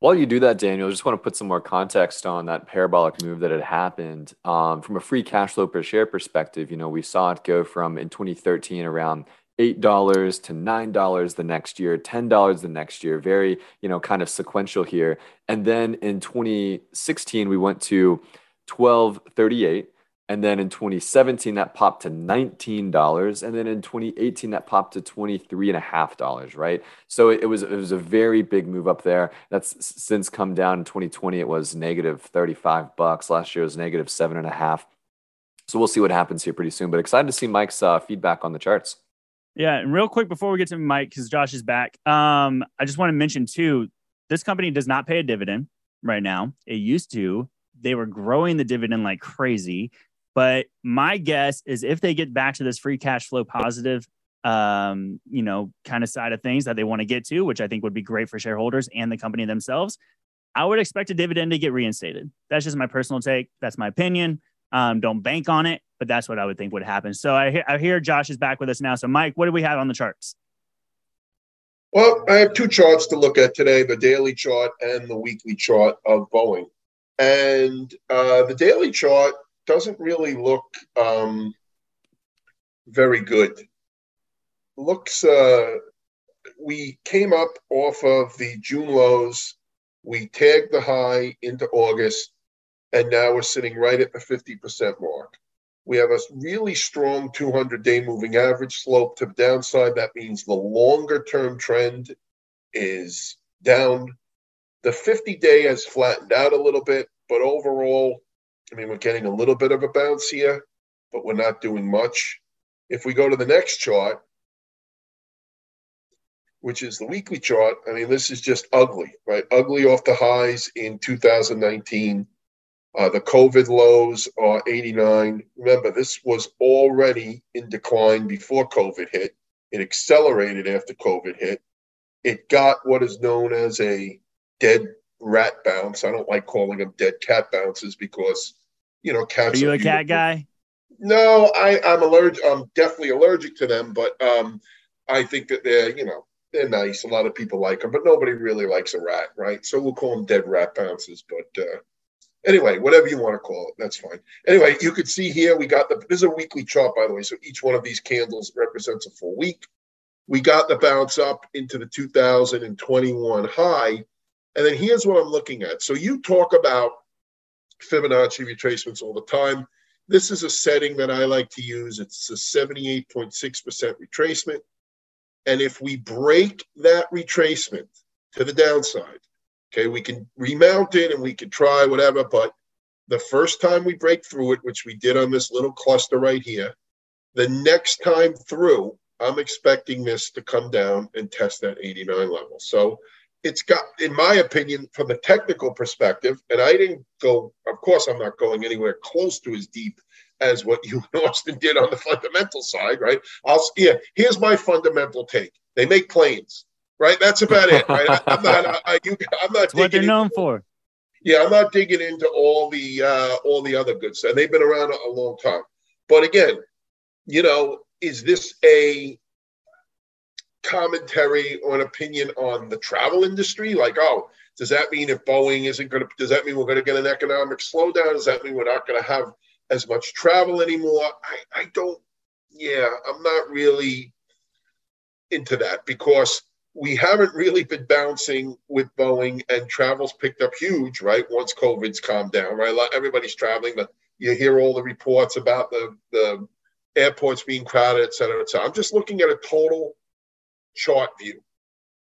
While you do that, Daniel, I just want to put some more context on that parabolic move that had happened. From a free cash flow per share perspective, you know, we saw it go from in 2013 around $8 to $9 the next year, $10 the next year, very, you know, kind of sequential here. And then in 2016, we went to $12.38. And then in 2017, that popped to $19. And then in 2018, that popped to $23.50, right? So it was a very big move up there. That's since come down. In 2020, it was negative $35. Last year, it was negative $7.50. So we'll see what happens here pretty soon. But excited to see Mike's feedback on the charts. Yeah, and real quick before we get to Mike, because Josh is back, I just want to mention too, this company does not pay a dividend right now. It used to. They were growing the dividend like crazy. But my guess is if they get back to this free cash flow positive, you know, kind of side of things that they want to get to, which I think would be great for shareholders and the company themselves, I would expect a dividend to get reinstated. That's just my personal take. That's my opinion. Don't bank on it, but that's what I would think would happen. So I hear Josh is back with us now. So Mike, what do we have on the charts? Well, I have two charts to look at today, the daily chart and the weekly chart of Boeing. And the daily chart doesn't really look very good. Looks, we came up off of the June lows, we tagged the high into August, and now we're sitting right at the 50% mark. We have a really strong 200-day moving average slope to the downside. That means the longer-term trend is down. The 50-day has flattened out a little bit, but overall, I mean, we're getting a little bit of a bounce here, but we're not doing much. If we go to the next chart, which is the weekly chart, I mean, this is just ugly, right? Ugly off the highs in 2019. The COVID lows are 89. Remember, this was already in decline before COVID hit. It accelerated after COVID hit. It got what is known as a dead rat bounce. I don't like calling them dead cat bounces because, you know, cats. Are you a cat guy? No, I'm allergic. I'm definitely allergic to them, but I think that they're, you know, they're nice. A lot of people like them, but nobody really likes a rat, right? So we'll call them dead rat bounces. But anyway, whatever you want to call it, that's fine. Anyway, you can see here we got this is a weekly chart, by the way. So each one of these candles represents a full week. We got the bounce up into the 2021 high. And then here's what I'm looking at. So you talk about Fibonacci retracements all the time. This is a setting that I like to use. It's a 78.6% retracement. And if we break that retracement to the downside, okay, we can remount it and we can try whatever, but the first time we break through it, which we did on this little cluster right here, the next time through, I'm expecting this to come down and test that 89 level. So it's got, in my opinion, from a technical perspective, and I didn't go, of course, I'm not going anywhere close to as deep as what you and Austin did on the fundamental side, right? Here's my fundamental take. They make planes, right? That's about it, right? I'm not digging what they're known for. Yeah, I'm not digging into all the other good stuff. They've been around a long time. But again, you know, is this a commentary or an opinion on the travel industry? Like, oh, does that mean if Boeing isn't going to, does that mean we're going to get an economic slowdown? Does that mean we're not going to have as much travel anymore? I'm not really into that because we haven't really been bouncing with Boeing, and travel's picked up huge, right? Once COVID's calmed down, right? Everybody's traveling, but you hear all the reports about the airports being crowded, et cetera, et cetera. I'm just looking at a total chart view.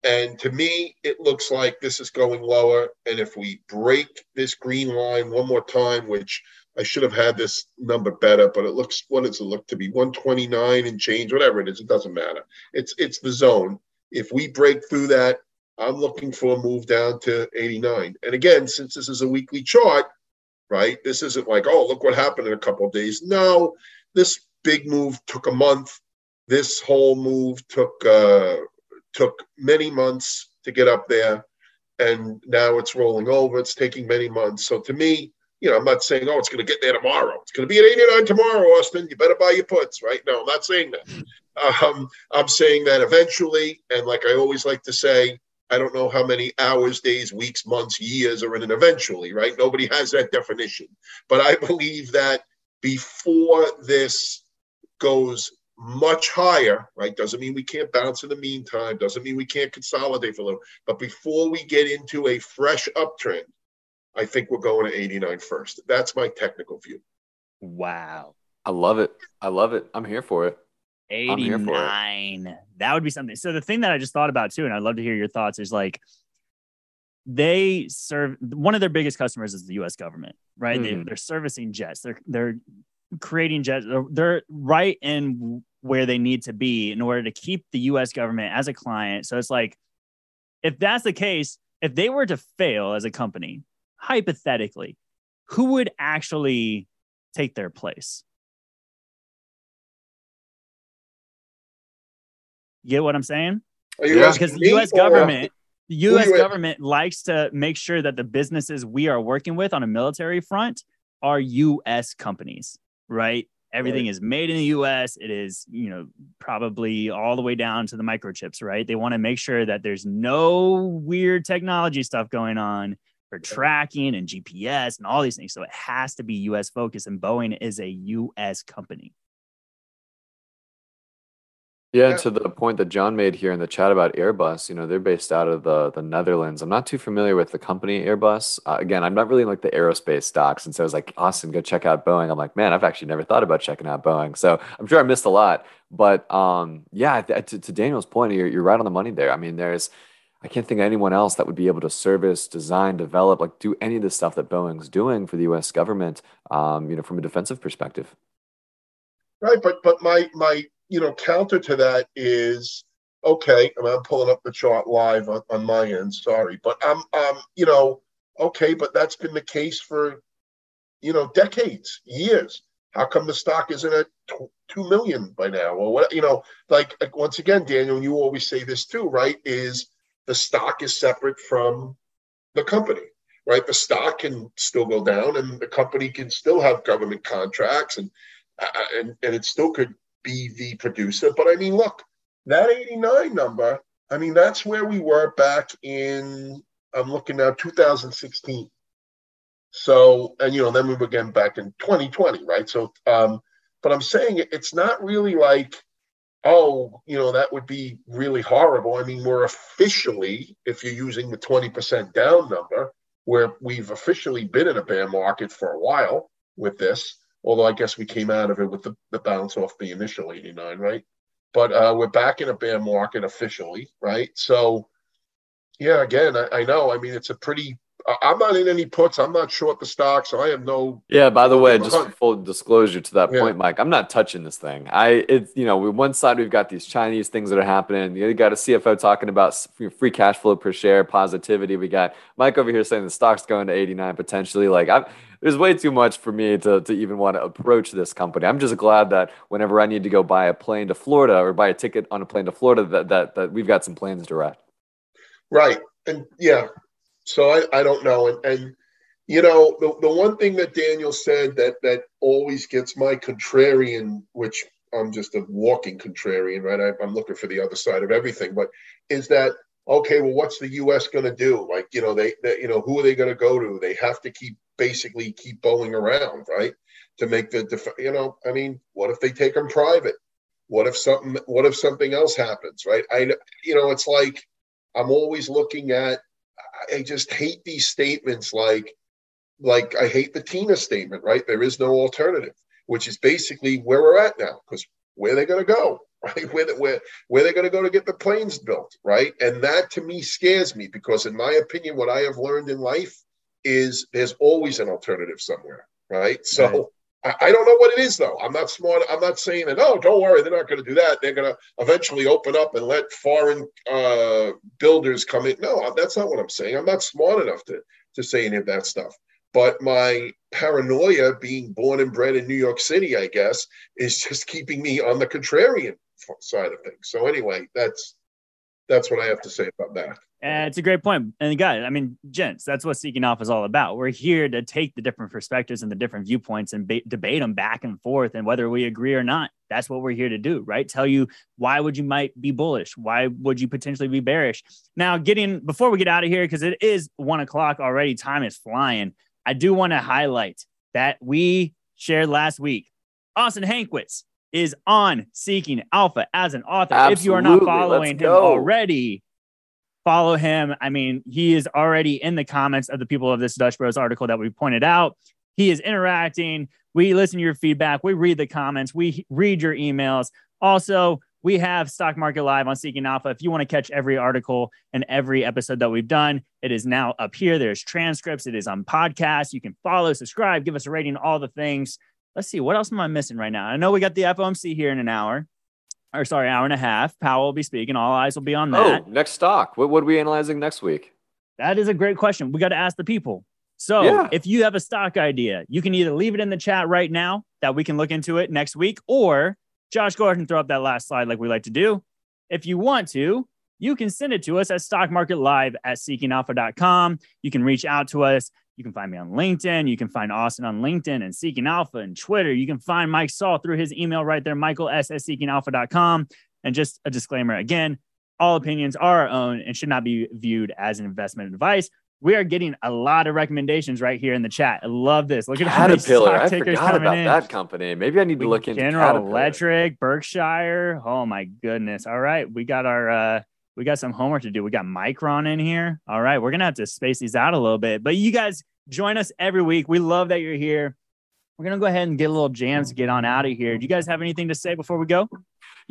And to me, it looks like this is going lower. And if we break this green line one more time, which I should have had this number better, but it looks, what does it look to be? 129 and change, whatever it is, it doesn't matter. It's the zone. If we break through that, I'm looking for a move down to 89. And again, since this is a weekly chart, right, this isn't like, oh, look what happened in a couple of days. No, this big move took a month. This whole move took many months to get up there, and now it's rolling over. It's taking many months. So to me, you know, I'm not saying, oh, it's going to get there tomorrow. It's going to be at 89 tomorrow, Austin. You better buy your puts, right? No, I'm not saying that. I'm saying that eventually, and like I always like to say, I don't know how many hours, days, weeks, months, years are in an eventually, right? Nobody has that definition. But I believe that before this goes much higher, right? Doesn't mean we can't bounce in the meantime. Doesn't mean we can't consolidate for a little. But before we get into a fresh uptrend, I think we're going to 89 first. That's my technical view. Wow. I love it. I love it. I'm here for it. 89. That would be something. So the thing that I just thought about too, and I'd love to hear your thoughts, is like, they serve, one of their biggest customers is the U.S. government, right? They're servicing jets. They're creating jets. They're right in where they need to be in order to keep the U.S. government as a client. So it's like, if that's the case, if they were to fail as a company, hypothetically, who would actually take their place? You get what I'm saying? Because the U.S. government, the U.S. government likes to make sure that the businesses we are working with on a military front are U.S. companies, right? Everything is made in the U.S. It is, you know, probably all the way down to the microchips, right? They want to make sure that there's no weird technology stuff going on for tracking and GPS and all these things. So it has to be U.S. focused, and Boeing is a U.S. company. Yeah, to the point that John made here in the chat about Airbus, you know, they're based out of the Netherlands. I'm not too familiar with the company Airbus. Again, I'm not really like the aerospace stocks. And so I was like, Austin, go check out Boeing. I'm like, man, I've actually never thought about checking out Boeing. So I'm sure I missed a lot. But yeah, to Daniel's point, you're right on the money there. I mean, I can't think of anyone else that would be able to service, design, develop, like do any of the stuff that Boeing's doing for the U.S. government, you know, from a defensive perspective. Right, but my you know, counter to that is, okay, and I'm pulling up the chart live on my end, sorry, but I'm you know, okay, but that's been the case for, you know, decades, years. How come the stock isn't at 2 million by now? Or what, you know, like once again, Daniel, and you always say this too, right, is the stock is separate from the company, right? The stock can still go down and the company can still have government contracts and it still could be the producer. But I mean, look, that 89 number, I mean, that's where we were back in, I'm looking now, 2016. So, and you know, then we were again back in 2020, right? So, but I'm saying it's not really like, oh, you know, that would be really horrible. I mean, we're officially, if you're using the 20% down number, where we've officially been in a bear market for a while with this, although I guess we came out of it with the bounce off the initial 89, right? But we're back in a bear market officially, right? So, yeah, again, I know. I mean, it's a pretty – I'm not in any puts. I'm not short the stocks. So I have no – Yeah, by the way, just full disclosure to that point, Mike, I'm not touching this thing. You know, we, one side we've got these Chinese things that are happening. You got a CFO talking about free cash flow per share, positivity. We got Mike over here saying the stock's going to 89 potentially. Like, there's way too much for me to even want to approach this company. I'm just glad that whenever I need to go buy a plane to Florida or buy a ticket on a plane to Florida, that we've got some planes to ride. Right. And yeah, so I don't know. And you know, the one thing that Daniel said that always gets my contrarian, which I'm just a walking contrarian, right? I'm looking for the other side of everything, but is that, okay, well, what's the U.S. going to do? Like, you know, who are they going to go to? They have to basically keep Boeing around, right? To make what if they take them private? What if something else happens, right? It's like, I'm always looking at, I just hate these statements like I hate the Tina statement, right? There is no alternative, which is basically where we're at now, because where are they going to go, right? Where are they going to go to get the planes built, right? And that to me scares me because in my opinion, what I have learned in life is there's always an alternative somewhere, right? So right. I don't know what it is though. I'm not smart. I'm not saying that, oh, don't worry, they're not going to do that. They're going to eventually open up and let foreign builders come in. No, that's not what I'm saying. I'm not smart enough to say any of that stuff. But my paranoia, being born and bred in New York City, I guess, is just keeping me on the contrarian side of things. So anyway, that's what I have to say about that. It's a great point. And guys, I mean, gents, that's what Seeking Alpha is all about. We're here to take the different perspectives and the different viewpoints and debate them back and forth. And whether we agree or not, that's what we're here to do, right? Tell you why would you might be bullish? Why would you potentially be bearish? Now, before we get out of here, because it is 1:00 already, time is flying. I do want to highlight that we shared last week, Austin Hankwitz is on Seeking Alpha as an author. Absolutely. If you are not following him already, follow him. I mean, he is already in the comments of the People of This Dutch Bros article that we pointed out. He is interacting. We listen to your feedback. We read the comments. We read your emails. Also, we have Stock Market Live on Seeking Alpha. If you want to catch every article and every episode that we've done, it is now up here. There's transcripts. It is on podcasts. You can follow, subscribe, give us a rating, all the things. Let's see. What else am I missing right now? I know we got the FOMC here in hour and a half. Powell will be speaking. All eyes will be on that. Oh, next stock. What are we analyzing next week? That is a great question. We got to ask the people. So if you have a stock idea, you can either leave it in the chat right now that we can look into it next week, or Josh, go ahead and throw up that last slide like we like to do. If you want to, you can send it to us at stockmarketlive@seekingalpha.com. You can reach out to us. You can find me on LinkedIn. You can find Austin on LinkedIn and Seeking Alpha and Twitter. You can find Mike Saul through his email right there, michaels@seekingalpha.com. And just a disclaimer again, all opinions are our own and should not be viewed as an investment advice. We are getting a lot of recommendations right here in the chat. I love this. Look at Caterpillar. I forgot about that company. Maybe I need to look into General Electric, Berkshire. Oh my goodness. All right. We got our, we got some homework to do. We got Micron in here. All right. We're going to have to space these out a little bit, but you guys join us every week. We love that you're here. We're going to go ahead and get a little jams to get on out of here. Do you guys have anything to say before we go?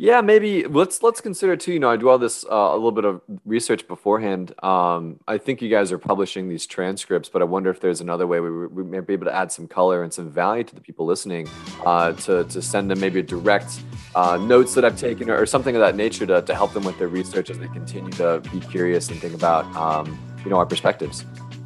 Yeah, maybe let's consider too, you know, I do all this, a little bit of research beforehand. I think you guys are publishing these transcripts, but I wonder if there's another way we may be able to add some color and some value to the people listening, to send them maybe a direct, notes that I've taken or something of that nature to help them with their research as they continue to be curious and think about, you know, our perspectives.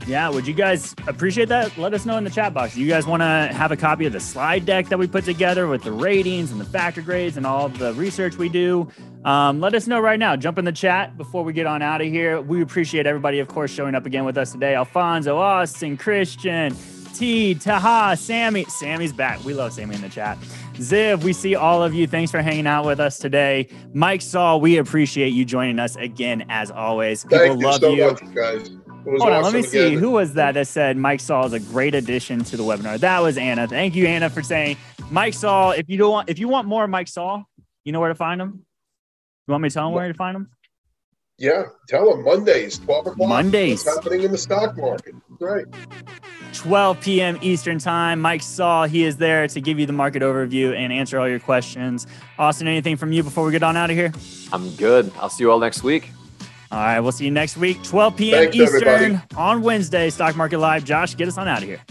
Yeah, would you guys appreciate that? Let us know in the chat box. You guys want to have a copy of the slide deck that we put together with the ratings and the factor grades and all the research we do? Let us know right now. Jump in the chat before we get on out of here. We appreciate everybody, of course, showing up again with us today. Alfonso, Austin, Christian, T, Taha, Sammy. Sammy's back. We love Sammy in the chat. Ziv, we see all of you. Thanks for hanging out with us today. Mike Saul, we appreciate you joining us again, as always. People love you. Thank you so much, guys. Hold on, let me see. Who was that said Mike Saul is a great addition to the webinar? That was Anna. Thank you, Anna, for saying Mike Saul. If you want more Mike Saul, you know where to find him. You want me to tell him where to find him? Yeah, tell him Mondays, 12 o'clock. Mondays. What's happening in the stock market? right. 12 p.m. Eastern time. Mike Saul, he is there to give you the market overview and answer all your questions. Austin, anything from you before we get on out of here? I'm good. I'll see you all next week. All right, we'll see you next week, 12 p.m. Eastern everybody. On Wednesday, Stock Market Live. Josh, get us on out of here.